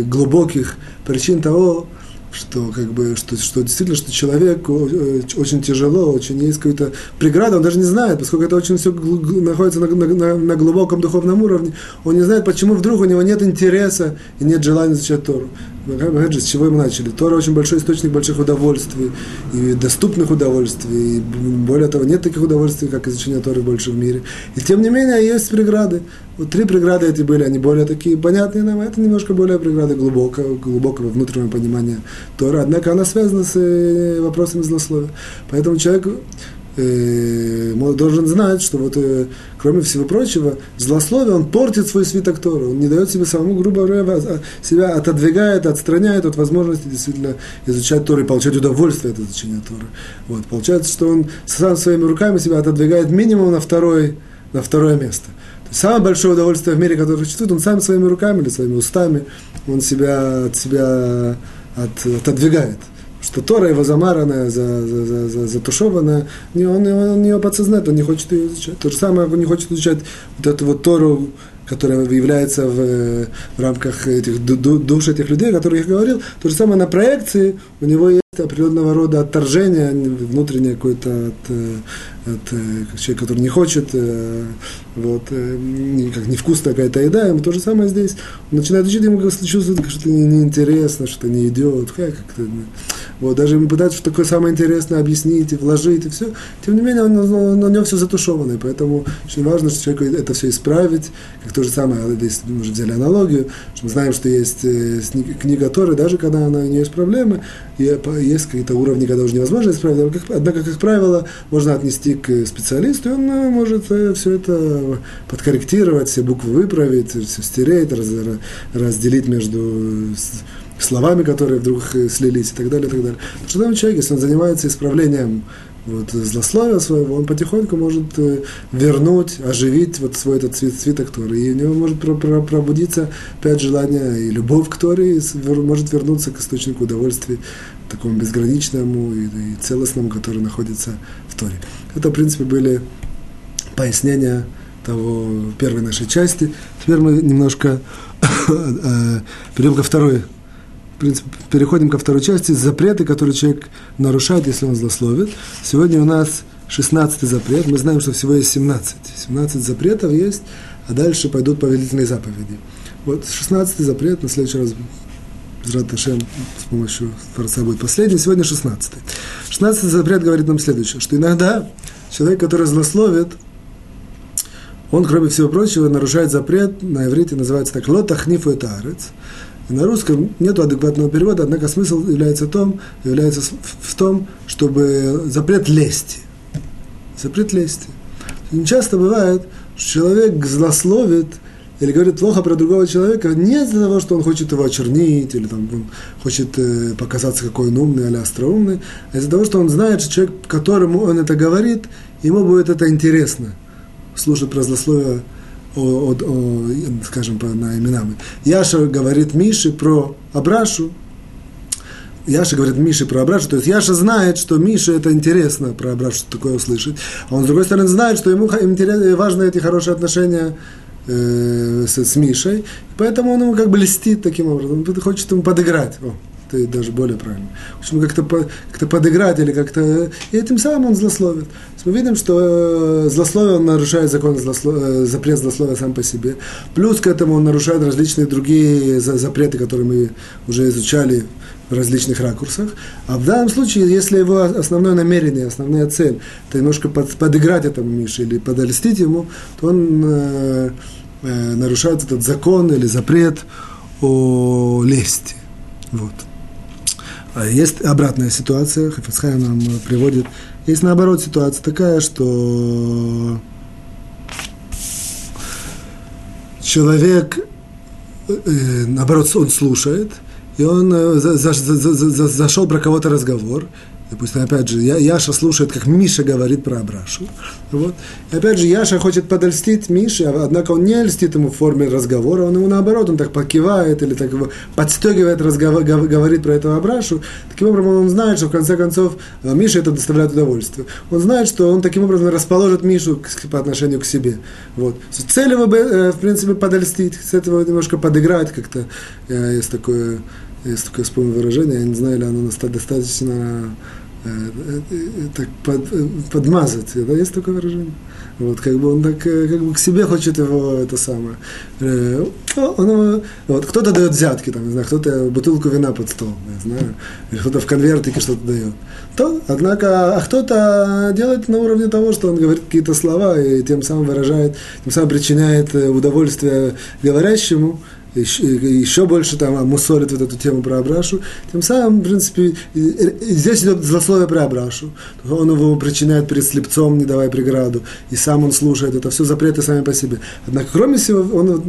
глубоких причин того, что как бы что, что действительно, что человеку очень тяжело, очень есть какая-то преграда, он даже не знает, поскольку это очень все находится на, на, на глубоком духовном уровне, он не знает, почему вдруг у него нет интереса и нет желания изучать Тору. Опять же, с чего мы начали? Тора очень большой источник больших удовольствий, и доступных удовольствий, и более того, нет таких удовольствий, как изучение Торы больше в мире. И тем не менее, есть преграды. Вот три преграды эти были, они более такие понятные нам, а это немножко более преграды глубокого, глубокого внутреннего понимания Торы. Однако она связана с вопросами злословия. Поэтому человек должен знать, что вот, кроме всего прочего, злословие, он портит свой свиток Торы, он не дает себе самому, грубо говоря, себя отодвигает, отстраняет от возможности действительно изучать Тору и получать удовольствие от изучения Торы. Вот. Получается, что он сам своими руками себя отодвигает минимум на, второй, на второе место. Самое большое удовольствие в мире, которое существует, он сам своими руками или своими устами, он себя от себя от, отодвигает. Что Тора его замаранная, за, за, за, затушеванная, он, он, он ее подсознает, он не хочет ее изучать. То же самое, он не хочет изучать вот эту вот Тору, которая является в, в рамках этих душ этих людей, о которых я говорил. То же самое на проекции у него есть определенного рода отторжение, внутреннее какое-то от, от человека, который не хочет, вот, как невкусная какая-то еда, ему то же самое здесь. Он начинает учить, ему чувствует, что это неинтересно, что это не идет, как-то. Вот, даже ему пытаются что такое самое интересное объяснить и вложить, и все. Тем не менее, он, он, у него все затушевано, и поэтому очень важно, что человеку это все исправить. Как то же самое, здесь мы уже взяли аналогию, что мы знаем, что есть книга Торы, даже когда она, у нее есть проблемы, есть какие-то уровни, когда уже невозможно исправить, однако, как правило, можно отнести к специалисту, и он может все это подкорректировать, все буквы выправить, все стереть, разделить между словами, которые вдруг слились, и так далее, и так далее. Потому что там человек, если он занимается исправлением вот, злословия своего, он потихоньку может вернуть, оживить вот свой этот цвет, цветок Торы. И у него может пробудиться опять желание и любовь к Торе, и может вернуться к источнику удовольствия, такому безграничному и, и целостному, который находится в Торе. Это, в принципе, были пояснения того первой нашей части. Теперь мы немножко перейдем ко второй. В принципе, переходим ко второй части. Запреты, которые человек нарушает, если он злословит. Сегодня у нас шестнадцатый запрет. Мы знаем, что всего есть семнадцать. семнадцать запретов есть, а дальше пойдут повелительные заповеди. Вот шестнадцатый запрет. На следующий раз Безрат Ашем с помощью Творца будет последний. Сегодня шестнадцатый. шестнадцатый запрет говорит нам следующее, что иногда человек, который злословит, он, кроме всего прочего, нарушает запрет. На иврите называется так «Ло тахнифу эт аарец». На русском нет адекватного перевода, однако смысл является, том, является в том, чтобы запрет лести. Запрет лести. Часто бывает, что человек злословит или говорит плохо про другого человека не из-за того, что он хочет его очернить, или там, он хочет э, показаться, какой он умный или остроумный, а из-за того, что он знает, что человек, которому он это говорит, ему будет это интересно. Слушать про злословие. О, о, о, скажем, по, на именам. Яша говорит Мише про Абрашу. Яша говорит Мише про Абрашу. То есть Яша знает, что Мише это интересно про Абрашу, что такое услышать. А он, с другой стороны, знает, что ему важны эти хорошие отношения э, с, с Мишей. Поэтому он ему как бы льстит таким образом. Он хочет ему подыграть. О, это даже более правильно. Хочет ему как-то, как-то подыграть или как-то... И этим самым он злословит. Мы видим, что злословие, он нарушает закон злословия, запрет злословия сам по себе. Плюс к этому он нарушает различные другие запреты, которые мы уже изучали в различных ракурсах. А в данном случае, если его основное намерение, основная цель, это немножко под, подыграть этому Мише или подольстить ему, то он э, э, нарушает этот закон или запрет о лести. Вот. Есть обратная ситуация, Хафец Хаим нам приводит. Есть наоборот ситуация такая, что человек, наоборот, он слушает, и он за, за, за, за, зашел про кого-то разговор. Допустим, опять же, я, Яша слушает, как Миша говорит про Абрашу. Вот. И опять же, Яша хочет подольстить Мише, однако он не льстит ему в форме разговора, он ему наоборот, он так покивает или так его подстегивает, разговор, говорит про этого Абрашу. Таким образом, он знает, что в конце концов Мише это доставляет удовольствие. Он знает, что он таким образом расположит Мишу к, по отношению к себе. Вот. Цель его, в принципе, подольстить, с этого немножко подыграть как-то. Есть такое... Если только я вспомню выражение, я не знаю, ли оно достаточно так под, подмазать, да, есть такое выражение. Вот, как бы он так, как бы к себе хочет его, это самое. Он его, вот, кто-то дает взятки, там, не знаю, кто-то бутылку вина под стол, не знаю, или кто-то в конвертике что-то дает. То, однако, а кто-то делает на уровне того, что он говорит какие-то слова и тем самым выражает, тем самым причиняет удовольствие говорящему, Еще, еще больше там мусолит вот эту тему про Абрашу, тем самым, в принципе, здесь идет злословие про Абрашу. Он его причиняет перед слепцом, не давая преграду, и сам он слушает, это все запреты сами по себе. Однако, кроме всего, он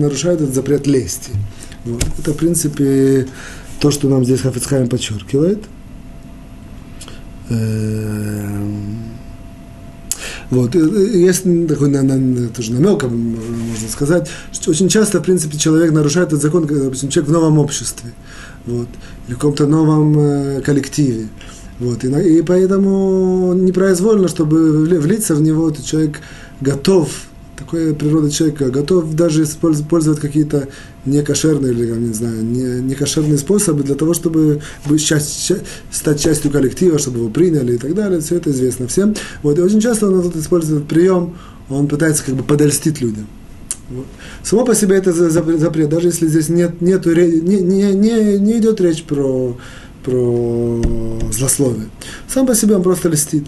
нарушает этот запрет лести. Вот. Это, в принципе, то, что нам здесь Хафец Хаим подчеркивает. Вот. Есть такой тоже намек, можно сказать, что очень часто, в принципе, человек нарушает этот закон, когда, допустим, человек в новом обществе, вот, или в каком-то новом коллективе. Вот. И, и поэтому непроизвольно, чтобы влиться в него, этот человек готов, такая природа человека, готов даже использовать какие-то некошерные, или, не знаю, некошерные способы для того, чтобы часть, стать частью коллектива, чтобы его приняли и так далее. Все это известно всем. Вот. И очень часто он тут использует прием, он пытается как бы подольстить людям. Вот. Само по себе это запрет, даже если здесь нет, нету, не, не, не, не идет речь про, про злословие. Сам по себе он просто льстит.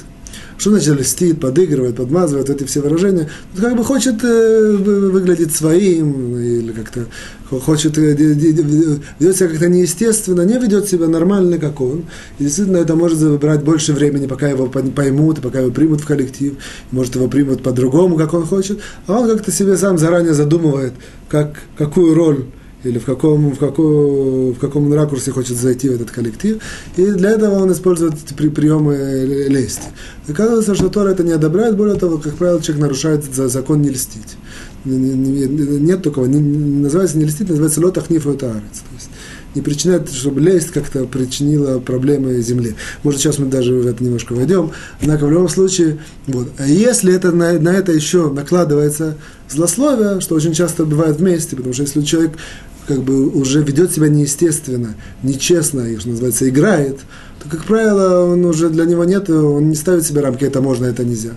Что значит льстит, подыгрывает, подмазывает, эти все выражения? Как бы хочет э, выглядеть своим, или как-то хочет, э, ведет себя как-то неестественно, не ведет себя нормально, как он. И действительно, это может забрать больше времени, пока его поймут, пока его примут в коллектив, может, его примут по-другому, как он хочет. А он как-то себе сам заранее задумывает, как, какую роль или в каком, в, каком, в каком ракурсе хочет зайти в этот коллектив, и для этого он использует при, приемы лести. Оказывается, что Тора это не одобряет, более того, как правило, человек нарушает закон не льстить. Нет такого, не, называется не льстить, называется ло тахниф ла таарец, то есть не причиняет, чтобы лесть как-то причинила проблемы земле. Может, сейчас мы даже в это немножко войдем, однако в любом случае, вот. А если это, на, на это еще накладывается злословие, что очень часто бывает вместе, потому что если человек как бы уже ведет себя неестественно, нечестно, и, что называется, играет, то, как правило, он уже для него нет, он не ставит себе рамки, это можно, это нельзя.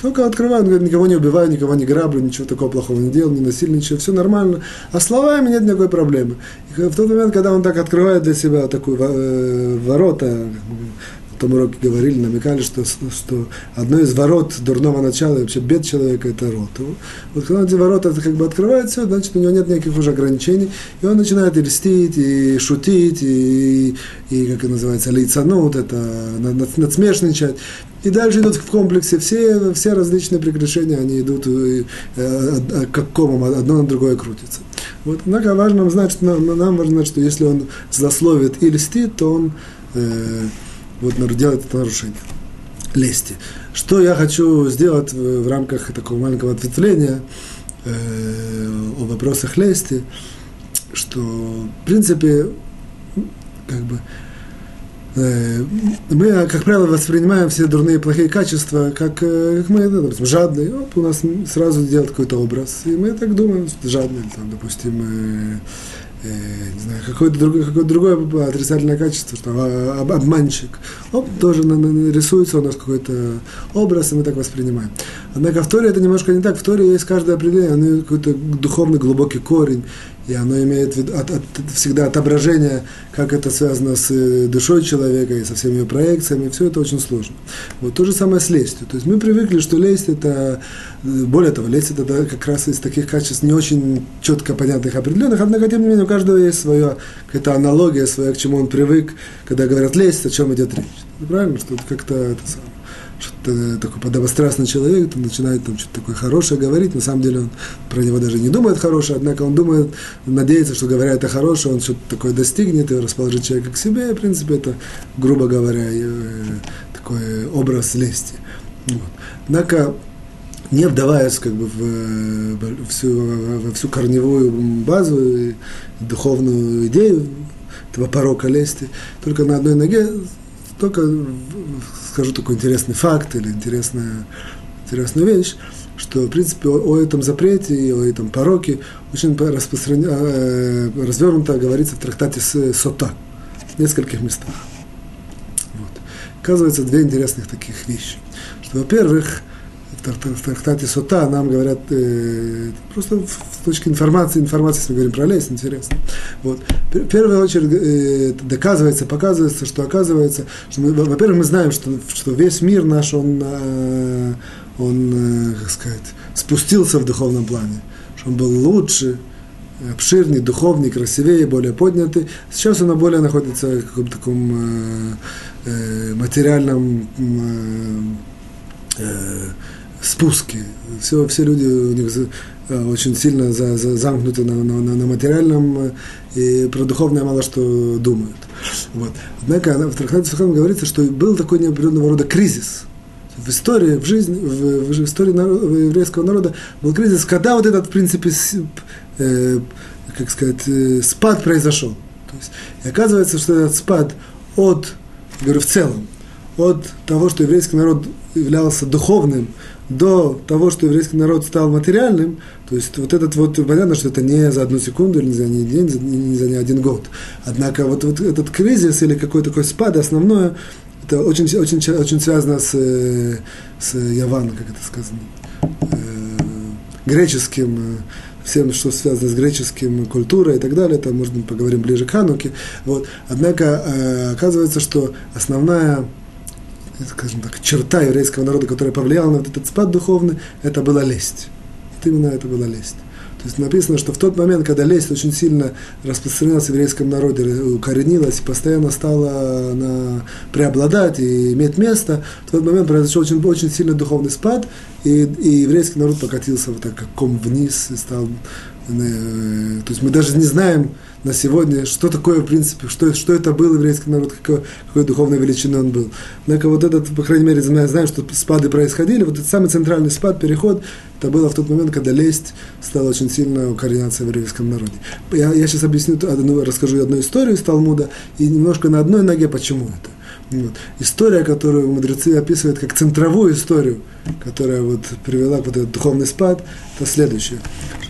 Только открываю, он говорит, никого не убиваю, никого не граблю, ничего такого плохого не делал, не насильничаю, все нормально. А словами нет никакой проблемы. И в тот момент, когда он так открывает для себя такую э, ворота, в том уроке говорили, намекали, что, что одно из ворот дурного начала, вообще бед человека, это рот. Вот когда он эти ворота как бы открывает, все, значит, у него нет никаких уже ограничений. И он начинает и льстить, и шутить, и, и как это называется, лейцанут, это надсмешничать. И дальше идут в комплексе все, все различные прегрешения, они идут и, э, как комом, одно на другое крутится. Вот. Однако важно нам знать, что, нам, нам важно знать, что если он злословит и льстит, то он э, вот, делает это нарушение лести. Что я хочу сделать в, в рамках такого маленького ответвления э, о вопросах лести, что в принципе как бы мы, как правило, воспринимаем все дурные и плохие качества, как, как мы, ну, допустим, жадные, оп, у нас сразу делают какой-то образ, и мы так думаем, что жадные, там, допустим, э, э, не знаю, какое-то другое, какое-то другое отрицательное качество, что, а, а, обманщик, оп, тоже на, на, рисуется у нас какой-то образ, и мы так воспринимаем. Однако в Торе это немножко не так, в Торе есть каждое определение, оно имеет какой-то духовный глубокий корень, и оно имеет от, от, всегда отображение, как это связано с душой человека и со всеми ее проекциями, все это очень сложно. Вот то же самое с лестью. То есть мы привыкли, что лесть это, более того, лесть это да, как раз из таких качеств не очень четко понятных, определенных, однако, тем не менее, у каждого есть своя какая-то аналогия, своя, к чему он привык, когда говорят лесть, о чем идет речь. Правильно, что это как-то это самое. Что-то такой подобострастный человек, там, начинает там, что-то такое хорошее говорить, на самом деле он про него даже не думает хорошее, однако он думает, надеется, что говоря это хорошее, он что-то такое достигнет и расположит человека к себе, и, в принципе, это, грубо говоря, такой образ лести. Вот. Однако, не вдаваясь как бы, в, в, всю, в всю корневую базу, и духовную идею этого порока лести, только на одной ноге, только скажу такой интересный факт или интересная, интересную вещь, что, в принципе, о, о этом запрете и о этом пороке очень распростран... развернуто говорится в трактате Сота в нескольких местах. Вот. Оказывается, две интересных таких вещи. Что, во-первых, в трактате Сота нам говорят, э, просто с точки информации, информации, если мы говорим про лес, интересно. Вот. В первую очередь э, доказывается, показывается, что оказывается, что мы, во-первых, мы знаем, что, что весь мир наш, он, э, он э, как сказать, спустился в духовном плане, что он был лучше, обширнее, духовнее, красивее, более поднятый. Сейчас он более находится в каком-то таком э, материальном э, э, спуске. Все, все люди у них очень сильно за, за, замкнуты на, на, на материальном, и про духовное мало что думают. Вот. Однако в трактате Сухам говорится, что был такой неопределенного рода кризис. В истории, в жизни, в, в истории народа, еврейского народа был кризис, когда вот этот, в принципе, э, как сказать, э, спад произошел. То есть, и оказывается, что этот спад от, говорю, в целом, от того, что еврейский народ являлся духовным, до того, что еврейский народ стал материальным, то есть вот этот вот, понятно, что это не за одну секунду, или не за один день, не за не один год. Однако вот, вот этот кризис или какой-то такой спад, основное, это очень, очень, очень связано с, с Яваном, как это сказано, греческим, всем, что связано с греческим культурой и так далее, там, может, мы поговорим ближе к Хануке. Вот. Однако оказывается, что основная, скажем так, черта еврейского народа, которая повлияла на вот этот спад духовный, это была лесть. Вот именно это была лесть. То есть написано, что в тот момент, когда лесть очень сильно распространялась в еврейском народе, укоренилась, постоянно стала на... преобладать и иметь место, в тот момент произошел очень, очень сильный духовный спад, и, и еврейский народ покатился вот так, как ком вниз, и стал... То есть мы даже не знаем на сегодня, что такое, в принципе, что, что это был еврейский народ, какой, какой духовной величины он был. Однако вот этот, по крайней мере, я знаю, что спады происходили, вот этот самый центральный спад, переход, это было в тот момент, когда лесть стала очень сильно укореняться в еврейском народе. Я, я сейчас объясню, одну, расскажу одну историю из Талмуда, и немножко на одной ноге, почему это. Вот. История, которую мудрецы описывают как центровую историю, которая вот привела к вот этот духовный спад, это следующее.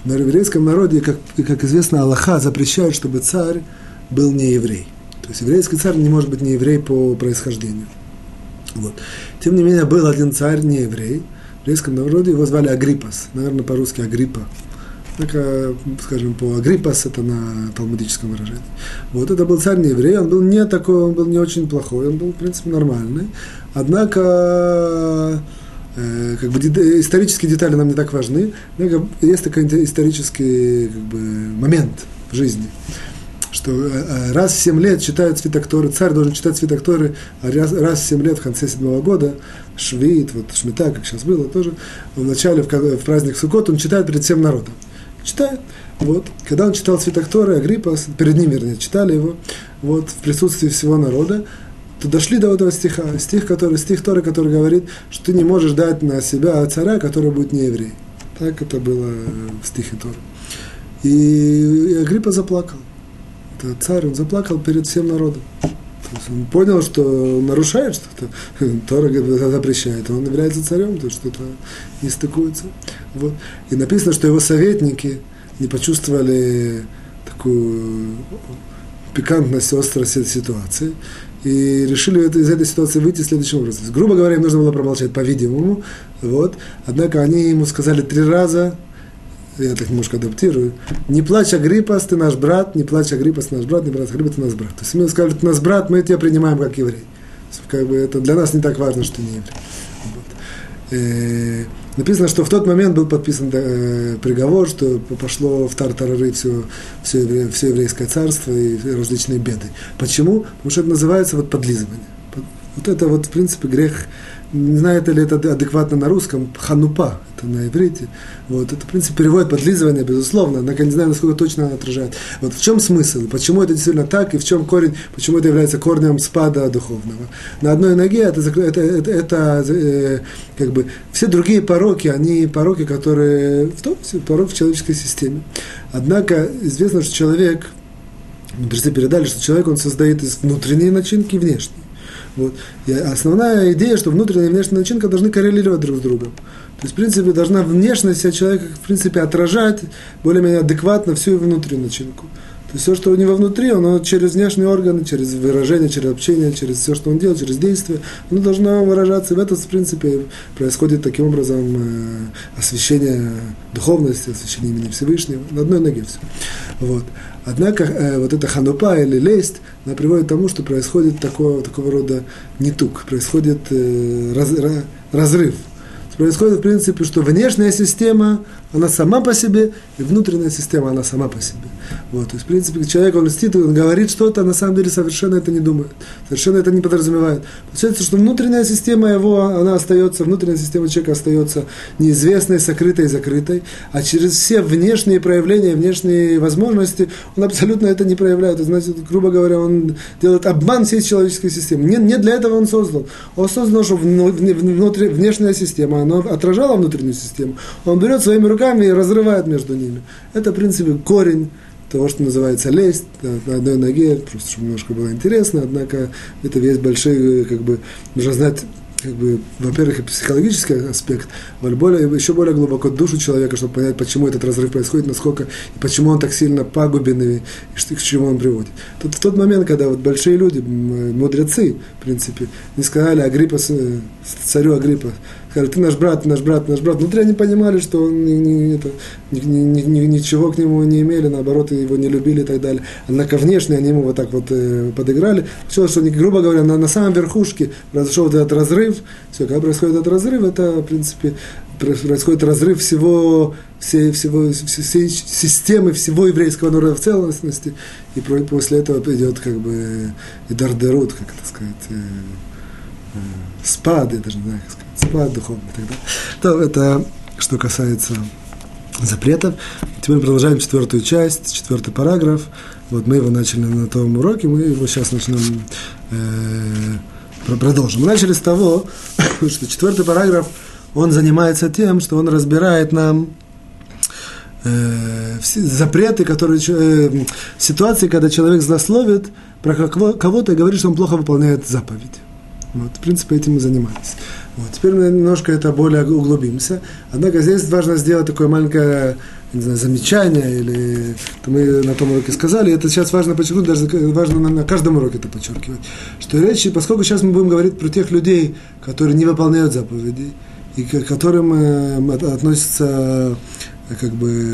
На еврейском народе, как, как известно, Аллаха запрещает, чтобы царь был не еврей. То есть еврейский царь не может быть не еврей по происхождению. Вот. Тем не менее, был один царь не еврей. В еврейском народе его звали Агриппас. Наверное, по-русски Агриппа. Так, скажем, по Агриппас, это на талмудическом выражении. Вот, это был царь не еврей, он был не такой, он был не очень плохой, он был, в принципе, нормальный. Однако, э, как бы, исторические детали нам не так важны, однако есть такой исторический, как бы, момент в жизни, что раз в семь лет читают свиток Торы, царь должен читать свиток Торы, а раз, раз в семь лет в конце седьмого года, швид, вот шмита, как сейчас было тоже, в начале, в, в праздник Суккот, он читает перед всем народом. Читает. Вот. Когда он читал свиток Торы, Агриппа, перед ним, вернее, читали его, вот, в присутствии всего народа, то дошли до этого стиха, стих, который, стих Торы, который говорит, что ты не можешь дать на себя царя, который будет не еврей. Так это было в стихе Торы. И, и Агриппа заплакал. Царь, он заплакал перед всем народом. То есть он понял, что он нарушает что-то, Тора запрещает, он является царем, то что-то не стыкуется. Вот. И написано, что его советники не почувствовали такую пикантность, острость ситуации, и решили из этой ситуации выйти следующим образом. Грубо говоря, им нужно было промолчать, по-видимому. Вот. Однако они ему сказали три раза, я так немножко адаптирую, не плачь, Агриппас, ты наш брат, не плачь, Агриппас, наш брат, не брат, Агриппас, ты наш брат. То есть мы сказали, ты наш брат, мы тебя принимаем как еврей. Как бы это для нас не так важно, что ты не еврей. Вот. Написано, что в тот момент был подписан э, приговор, что пошло в тартарары все, все, все еврейское царство и различные беды. Почему? Потому что это называется вот подлизывание. Вот это вот, в принципе, грех, не знаю, ли это адекватно на русском, ханупа, это на иврите. Вот, это, в принципе, переводит подлизывание, безусловно, однако не знаю, насколько точно оно отражает. Вот в чем смысл, почему это действительно так, и в чем корень, почему это является корнем спада духовного. На одной ноге это, это, это, это э, как бы, все другие пороки, они пороки, которые в том, порок в человеческой системе. Однако известно, что человек, мудрецы передали, что человек, он создает из внутренней начинки и внешней. Вот. И основная идея, что внутренняя и внешняя начинка должны коррелировать друг с другом. То есть, в принципе, должна внешность человека, в принципе, отражать более-менее адекватно всю внутреннюю начинку. То есть все, что у него внутри, оно через внешние органы, через выражение, через общение, через все, что он делает, через действия, оно должно выражаться. И в этом, в принципе, происходит таким образом освящение духовности, освящение имени Всевышнего. На одной ноге все. Вот. Однако э, вот эта ханупа или лесть, она приводит к тому, что происходит такого, такого рода нетук, происходит э, раз, раз, разрыв. Происходит, в принципе, что внешняя система, она сама по себе, и внутренняя система, она сама по себе. Вот. То есть, в принципе, человек, он льстит, он говорит что-то, а на самом деле совершенно это не думает, совершенно это не подразумевает. Получается, что внутренняя система его, она остается, внутренняя система человека остается неизвестной, сокрытой, закрытой, а через все внешние проявления, внешние возможности он абсолютно это не проявляет. Значит, грубо говоря, он делает обман всей человеческой системы. Не, не для этого он создан. Он создан, что внутри, внешняя система, она отражала внутреннюю систему, он берет своими руками и разрывает между ними. Это, в принципе, корень того, что называется лесть на одной ноге, просто чтобы немножко было интересно, однако это весь большой, как бы, нужно знать, как бы, во-первых, и психологический аспект, более, еще более глубоко душу человека, чтобы понять, почему этот разрыв происходит, насколько, и почему он так сильно пагубен, и, и к чему он приводит. Тут, в тот момент, когда вот большие люди, мудрецы, в принципе, не сказали Агриппа, царю Агриппа, сказали, ты наш брат, наш брат, наш брат. Внутри они понимали, что он не, не, это, ни, ни, ни, ничего к нему не имели, наоборот, его не любили и так далее. Однако внешне они ему вот так вот э, подыграли. Все, что, грубо говоря, на, на самом верхушке произошел этот разрыв. Все, когда происходит этот разрыв, это, в принципе, происходит разрыв всего, всей, всего, всей системы, всего еврейского народа в целостности. И после этого идет, как бы, и дардерут, как это сказать, э, э, спад, я даже не знаю, как сказать. Спад духовный и так далее. То, это что касается запретов. Теперь продолжаем четвертую часть, четвертый параграф. Вот мы его начали на том уроке, мы его сейчас начнем, э, продолжим. Мы начали с того, что четвертый параграф, он занимается тем, что он разбирает нам э, запреты, которые, э, ситуации, когда человек злословит про кого-то и говорит, что он плохо выполняет заповедь. Вот, в принципе, этим мы занимались. Вот, теперь мы немножко это более углубимся. Однако здесь важно сделать такое маленькое, не знаю, замечание, или мы на том уроке сказали, это сейчас важно подчеркнуть, даже важно на, на каждом уроке это подчеркивать, что речь, поскольку сейчас мы будем говорить про тех людей, которые не выполняют заповеди, и к которым э, относятся, как бы,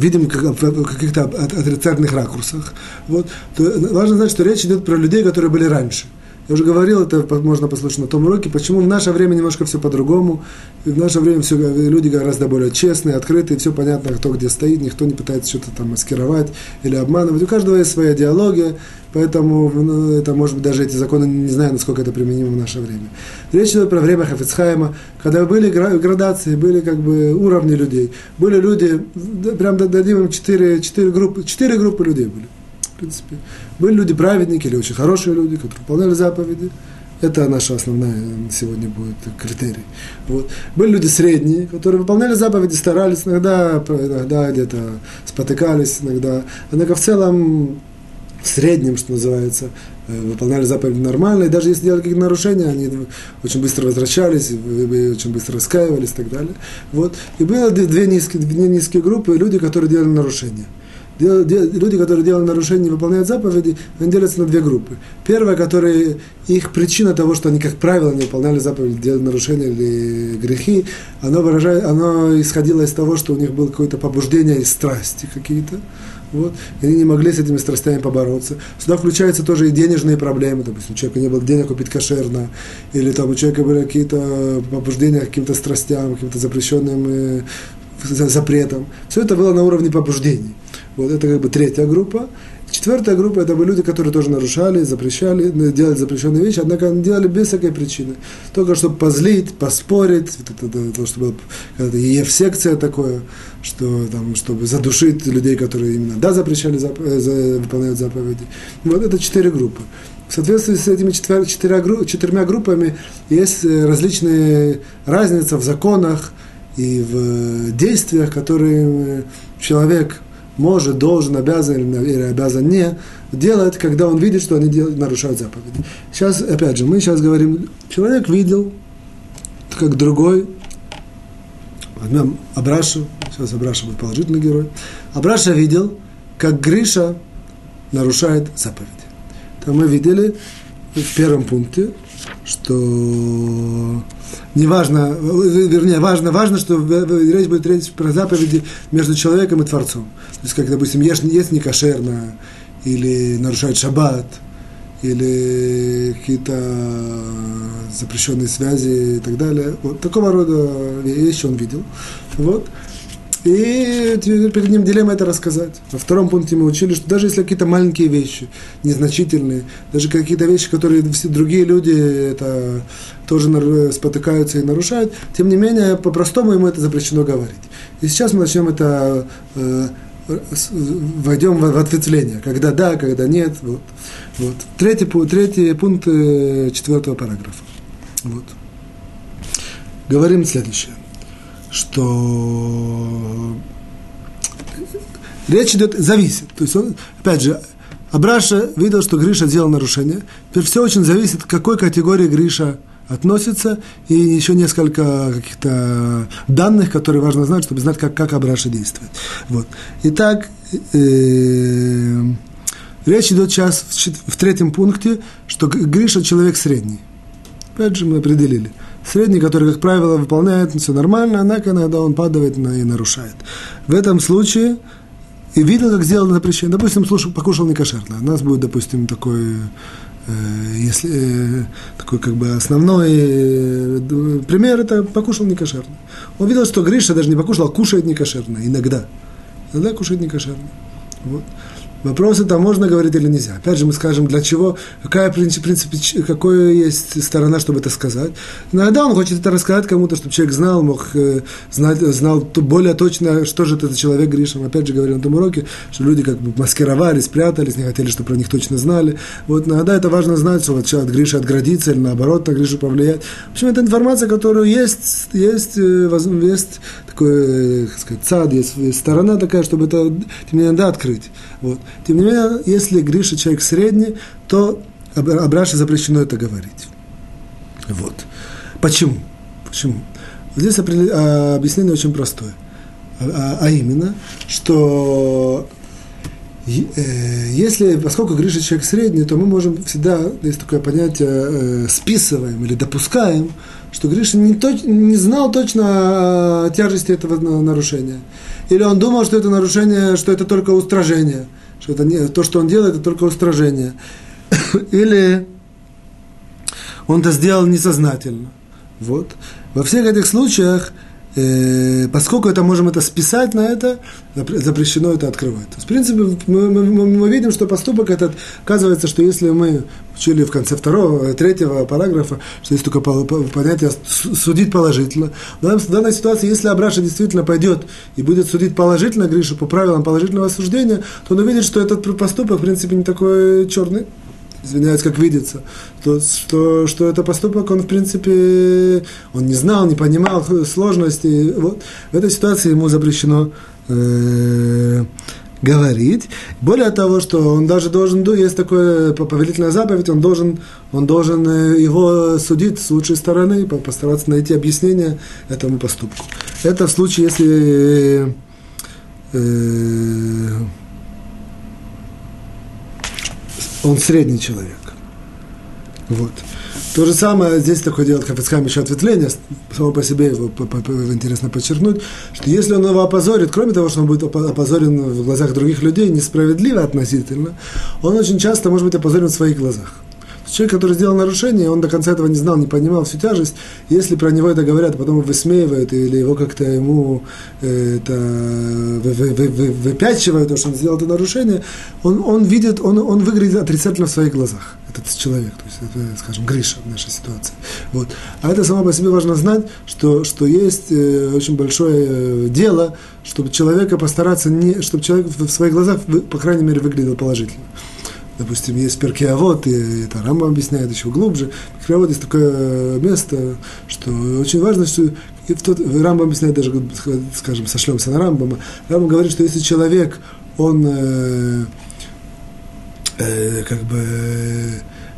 видим как, в каких-то отрицательных ракурсах, вот, то важно знать, что речь идет про людей, которые были раньше. Я уже говорил, это можно послушать на том уроке, почему в наше время немножко все по-другому. И в наше время все, люди гораздо более честные, открытые, все понятно, кто где стоит, никто не пытается что-то там маскировать или обманывать. У каждого есть своя идеология, поэтому, ну, это, может быть, даже эти законы, не знаю, насколько это применимо в наше время. Речь идет про время Хафец Хаима, когда были градации, были, как бы, уровни людей. Были люди, прям дадим им четыре группы, четыре группы людей были. В принципе, были люди праведники или очень хорошие люди, которые выполняли заповеди. Это наша основная сегодня будет критерий. Вот. Были люди средние, которые выполняли заповеди, старались, иногда, иногда где-то спотыкались, иногда. Однако в целом, в среднем, что называется, выполняли заповеди нормально, и даже если делали какие-то нарушения, они очень быстро возвращались, и, и очень быстро раскаивались и так далее. Вот. И было две низкие, две низкие группы, люди, которые делали нарушения. Люди, которые делают нарушения, не выполняют заповеди, они делятся на две группы. Первая, которые, их причина того, что они, как правило, не выполняли заповеди, делали нарушения или грехи, оно, выражает, оно исходило из того, что у них было какое-то побуждение и страсти какие-то. Вот. И они не могли с этими страстями побороться. Сюда включаются тоже и денежные проблемы. Допустим, у человека не было денег купить кошерно, или там у человека были какие-то побуждения к каким-то страстям, каким-то запрещенным запретам. Все это было на уровне побуждений. Вот это, как бы, третья группа. Четвертая группа – это были люди, которые тоже нарушали, запрещали, делали запрещенные вещи, однако они делали без всякой причины. Только чтобы позлить, поспорить, это, это, это, что было, это ЕФ-секция такое, что, там, чтобы задушить людей, которые именно да, запрещали, зап, э, выполняют заповеди. Вот это четыре группы. В соответствии с этими четвер, четыря, четырьмя группами есть различные разницы в законах и в действиях, которые человек может, должен, обязан или обязан не делать, когда он видит, что они делают, нарушают заповеди. Сейчас, опять же, мы сейчас говорим, человек видел, как другой, Абраша, сейчас Абраша будет положительный герой, Абраша видел, как Гриша нарушает заповеди. Там мы видели в первом пункте, что не важно, вернее, важно, важно, что речь будет речь про заповеди между человеком и Творцом. То есть, как, допустим, ешь, есть некошерно, или нарушает шаббат, или какие-то запрещенные связи и так далее. Вот такого рода вещи он видел. Вот. И перед ним дилемма это рассказать. Во втором пункте мы учили, что даже если какие-то маленькие вещи, незначительные, даже какие-то вещи, которые все другие люди это тоже спотыкаются и нарушают, тем не менее, по-простому ему это запрещено говорить. И сейчас мы начнем это, э, войдем в ответвление, когда да, когда нет. Вот. Вот. Третий, третий пункт четвертого параграфа. Вот. Говорим следующее. Что речь идет, зависит. То есть, он, опять же, Абраша видел, что Гриша сделал нарушение. Теперь все очень зависит, к какой категории Гриша относится, и еще несколько каких-то данных, которые важно знать, чтобы знать, как, как Абраша действует. Вот. Итак, э, речь идет сейчас в, в третьем пункте, что Гриша человек средний. Опять же, мы определили. Средний, который, как правило, выполняет все нормально, однако иногда он падает на, и нарушает. В этом случае и видел, как сделал запрещение. Допустим, слушал, покушал некошерно. У нас будет, допустим, такой, э, если, э, такой как бы основной э, пример – это покушал некошерно. Он видел, что Гриша даже не покушал, а кушает некошерно. Иногда. Иногда кушает некошерно. Вот. Вопрос это можно говорить или нельзя. Опять же, мы скажем, для чего, какая, в принципе, какая есть сторона, чтобы это сказать. Иногда он хочет это рассказать кому-то, чтобы человек знал, мог знать, знал более точно, что же это за человек Гриша. Мы опять же говорили на том уроке, что люди как бы маскировали, спрятались, не хотели, чтобы про них точно знали. Вот иногда это важно знать, что вот человек от Гриши отградится или наоборот на Гришу повлиять. В общем, это информация, которую есть, есть, есть такой, как сказать, цад, есть, есть сторона такая, чтобы это, тем не менее, надо открыть. Вот. Тем не менее, если Гриша человек средний, то Абраше запрещено это говорить. Вот. Почему? Почему? Здесь объяснение очень простое. А, а именно, что если, поскольку Гриша человек средний, то мы можем всегда, есть такое понятие, списываем или допускаем, что Гриша не, точ, не знал точно о тяжести этого нарушения. Или он думал, что это нарушение, что это только устражение. Что это не, то, что он делает, это только устражение. Или он это сделал несознательно. Вот. Во всех этих случаях, э, поскольку это можем это списать на это, запрещено это открывать. То есть, в принципе, мы, мы, мы видим, что поступок этот, оказывается, что если мы учили в конце второго, третьего параграфа, что есть только понятие судить положительно. В данной ситуации, если Абраша действительно пойдет и будет судить положительно Гришу по правилам положительного осуждения, то он увидит, что этот поступок, в принципе, не такой черный, извиняюсь, как видится, то, что, что это поступок, он, в принципе, он не знал, не понимал сложности. Вот. В этой ситуации ему запрещено э- говорить. Более того, что он даже должен, есть такая повелительная заповедь, он должен, он должен его судить с лучшей стороны, постараться найти объяснение этому поступку. Это в случае, если э, он средний человек. Вот. То же самое здесь такое делает Хафец Хаим, еще ответвление, само по себе его интересно подчеркнуть, что если он его опозорит, кроме того, что он будет опозорен в глазах других людей, несправедливо относительно, он очень часто может быть опозорен в своих глазах. Человек, который сделал нарушение, он до конца этого не знал, не понимал всю тяжесть, если про него это говорят, потом высмеивают или его как-то ему это, выпячивают, потому что он сделал это нарушение, он, он видит, он, он выглядит отрицательно в своих глазах, этот человек, то есть, это, скажем, Гриша в нашей ситуации. Вот. А это само по себе важно знать, что, что есть очень большое дело, чтобы человека постараться, не, чтобы человек в своих глазах, по крайней мере, выглядел положительно. Допустим, есть перкеавод, и это Рамбам объясняет еще глубже. Перкеавод есть такое место, что очень важно, что Рамбам объясняет даже, скажем, сошлемся на Рамбама. Рамбам говорит, что если человек, он э, э, как бы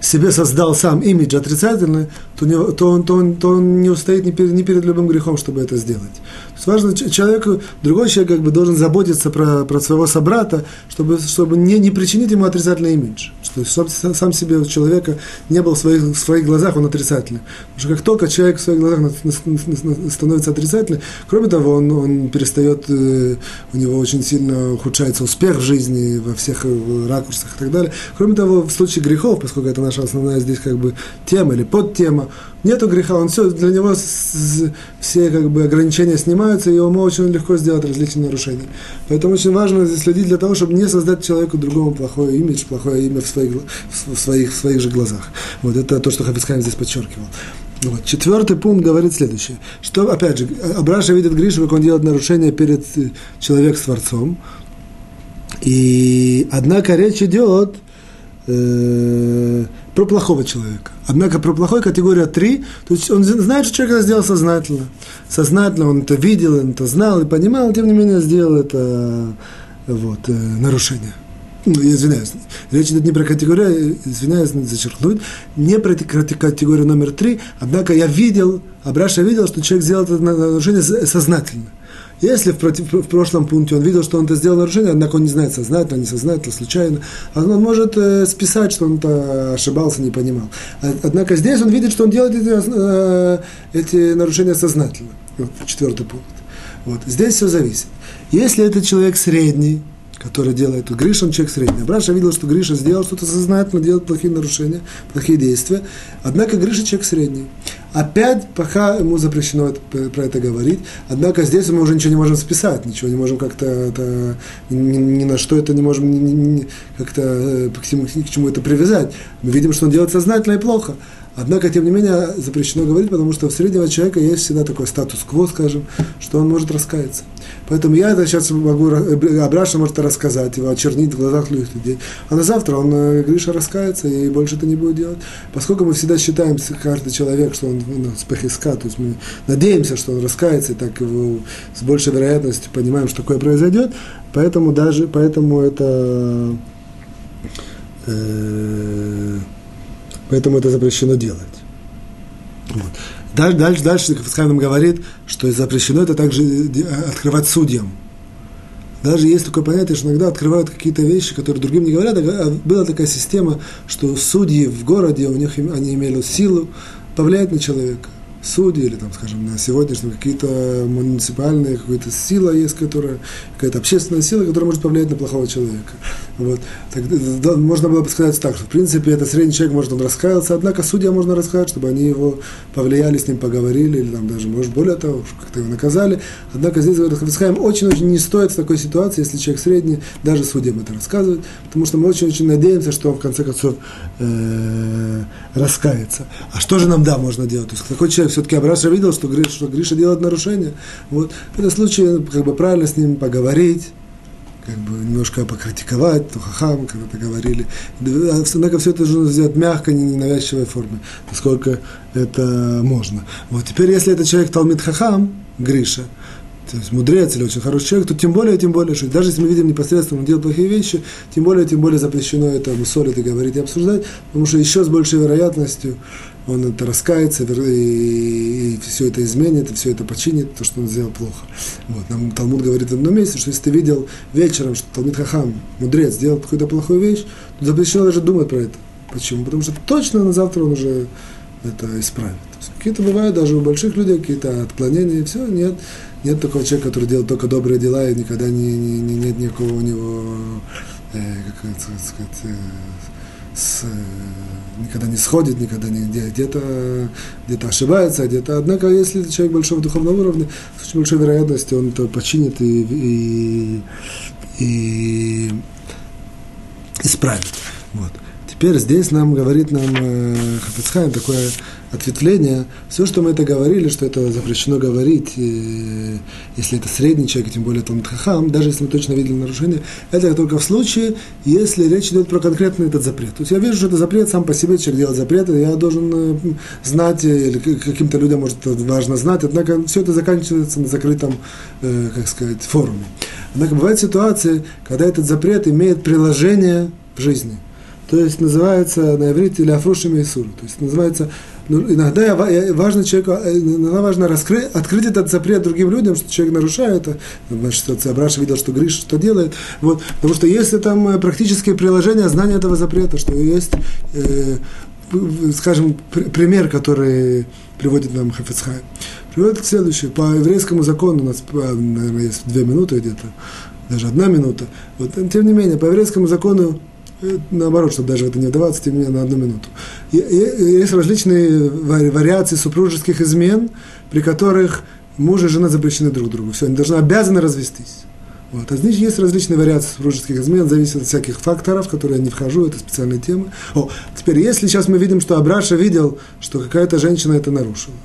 себе создал сам имидж отрицательный, то, не, то, он, то, он, то он не устоит ни перед, ни перед любым грехом, чтобы это сделать. То есть важно, человеку, другой человек как бы должен заботиться про, про своего собрата, чтобы, чтобы не, не причинить ему отрицательный имидж. Что, чтобы сам себе у человека не был в своих, в своих глазах, он отрицательный. Потому что как только человек в своих глазах становится отрицательным, кроме того, он, он перестает, у него очень сильно ухудшается успех в жизни во всех ракурсах и так далее. Кроме того, в случае грехов, поскольку это наша основная здесь как бы тема или подтема, нету греха, он все, для него с, все как бы ограничения снимаются, и ему очень легко сделать различные нарушения. Поэтому очень важно здесь следить для того, чтобы не создать человеку другому плохой имидж, плохое имя в своих, в своих, в своих же глазах. Вот это то, что Хафец Хаим здесь подчеркивал. Вот. Четвертый пункт говорит следующее, что, опять же, Абраша видит Гришу, как он делает нарушение перед человеком с Творцом, и однако речь идет э, про плохого человека. Однако про плохой категория три, то есть он знает, что человек это сделал сознательно. Сознательно он это видел, он это знал и понимал, тем не менее сделал это вот, э, нарушение. Ну, я извиняюсь, речь идет не про категорию, извиняюсь, зачеркнуть, не про категорию номер три, однако я видел, Абраша видел, что человек сделал это нарушение сознательно. Если в, против, в прошлом пункте он видел, что он это сделал нарушение, однако он не знает, сознательно, несознательно, случайно, он может э, списать, что он -то ошибался, не понимал. Однако здесь он видит, что он делает эти, э, эти нарушения сознательно. Вот, четвертый пункт. Вот. Здесь все зависит. Если это человек средний, который делает, Гриша, он человек средний. Абраша видел, что Гриша сделал что-то сознательно, делает плохие нарушения, плохие действия. Однако Гриша человек средний. Опять, пока ему запрещено это, про это говорить, однако здесь мы уже ничего не можем списать, ничего не можем как-то, это, ни, ни на что это не можем ни, ни, как-то к, чему, к чему это привязать. Мы видим, что он делает сознательно и плохо. Однако, тем не менее, запрещено говорить, потому что у среднего человека есть всегда такой статус-кво, скажем, что он может раскаяться. Поэтому я это сейчас могу, Абраша может рассказать, его очернить в глазах людей. А на завтра он, Гриша, раскается и больше это не будет делать. Поскольку мы всегда считаем, каждый человек, что он спехиска, то есть мы надеемся, что он раскается, и так его с большей вероятностью понимаем, что такое произойдет. Поэтому даже, поэтому это... Э, Поэтому это запрещено делать. Вот. Дальше, дальше, дальше Хафец Хаим нам говорит, что запрещено это также открывать судьям. Даже есть такое понятие, что иногда открывают какие-то вещи, которые другим не говорят. Была такая система, что судьи в городе, у них они имели силу повлиять на человека. Судьи или, там, скажем, на сегодняшнем какие-то муниципальные, какая-то сила есть, которая, какая-то общественная сила, которая может повлиять на плохого человека. Вот. Так, да, можно было бы сказать так, что, в принципе, это средний человек, может, он раскаялся, однако судья можно рассказать, чтобы они его повлияли, с ним поговорили, или там даже, может, более того, как-то его наказали. Однако здесь, говорит Хафец Хаим, очень-очень не стоит в такой ситуации, если человек средний, даже судьям это рассказывает, потому что мы очень-очень надеемся, что он, в конце концов, раскается. А что же нам, да, можно делать? То есть, такой человек все-таки Абраша видел, что Гриша, что Гриша делает нарушение. Вот. В этом случае как бы, правильно с ним поговорить, как бы немножко покритиковать, то хахам, когда-то говорили. Однако все это нужно сделать мягко, не ненавязчивой форме, насколько это можно. Вот. Теперь, если это человек Талмид Хахам, Гриша, то есть мудрец или очень хороший человек, то тем более, тем более, что даже если мы видим непосредственно, он делает плохие вещи, тем более, тем более запрещено это мусолить и говорить и обсуждать, потому что еще с большей вероятностью он это раскается, и, и, и все это изменит, и все это починит, то, что он сделал плохо. Вот. Нам Талмуд говорит в одном месте, что если ты видел вечером, что Талмид Хахам, мудрец, сделал какую-то плохую вещь, то запрещено даже думать про это. Почему? Потому что точно на завтра он уже это исправит. Какие-то бывают даже у больших людей, какие-то отклонения, и все, нет. Нет такого человека, который делает только добрые дела, и никогда не, не, не, нет никакого у него, э, как это сказать, э, с, э, никогда не сходит, никогда не, где-то, где-то ошибается, где-то. Однако, если человек большого духовного уровня, с очень большой вероятностью он это починит и, и, и исправит. Вот. Теперь здесь нам говорит нам э, Хафец Хаим такое ответвление. Все, что мы это говорили, что это запрещено говорить, э, если это средний человек, тем более Талмид Хахам, даже если мы точно видели нарушение, это только в случае, если речь идет про конкретный этот запрет. То есть я вижу, что это запрет, сам по себе человек делает запреты, я должен э, знать, или каким-то людям, может, это важно знать, однако все это заканчивается на закрытом, э, как сказать, форуме. Однако бывают ситуации, когда этот запрет имеет приложение в жизни. То есть называется на иврите ляфрушим исур. То есть называется, ну, иногда важно человеку, иногда важно раскры, открыть этот запрет другим людям, что человек нарушает, что Абраша видел, что Гриша что делает. Вот. Потому что есть там практические приложения знания этого запрета, что есть, э, скажем, пр- пример, который приводит нам Хафец Хаим. Приводит к следующему. По еврейскому закону у нас, наверное, есть две минуты где-то, даже одна минута. Вот. Тем не менее, по еврейскому закону, наоборот, чтобы даже в это не вдаваться, тем не менее, на одну минуту. Есть различные вариации супружеских измен, при которых муж и жена запрещены друг другу. Все, они должны, обязаны развестись. Вот. А здесь есть различные вариации супружеских измен, зависит от всяких факторов, в которые я не вхожу, это специальная тема. О, теперь, если сейчас мы видим, что Абраша видел, что какая-то женщина это нарушила.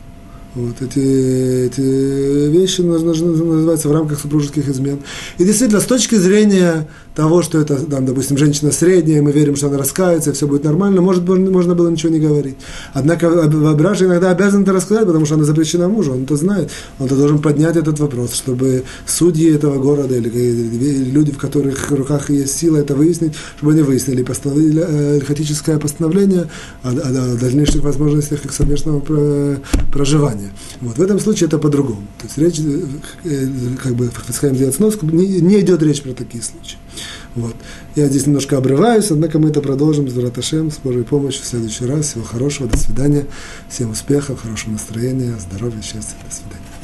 Вот, эти, эти вещи называются в рамках супружеских измен. И действительно, с точки зрения того, что это, там, допустим, женщина средняя, мы верим, что она раскается, все будет нормально, может, можно было ничего не говорить. Однако Абраша иногда обязан это рассказать, потому что она запрещена мужу, он это знает. Он-то должен поднять этот вопрос, чтобы судьи этого города или люди, в которых руках есть сила это выяснить, чтобы они выяснили постановили, хаотическое постановление о, о дальнейших возможностях их совместного проживания. Вот. В этом случае это по-другому. То есть речь, э, как бы, Хафец Хаим делает сноску, не, не идет речь про такие случаи. Вот. Я здесь немножко обрываюсь, однако мы это продолжим с Брат Ашем, с Божьей помощью в следующий раз. Всего хорошего, до свидания, всем успехов, хорошего настроения, здоровья, счастья, до свидания.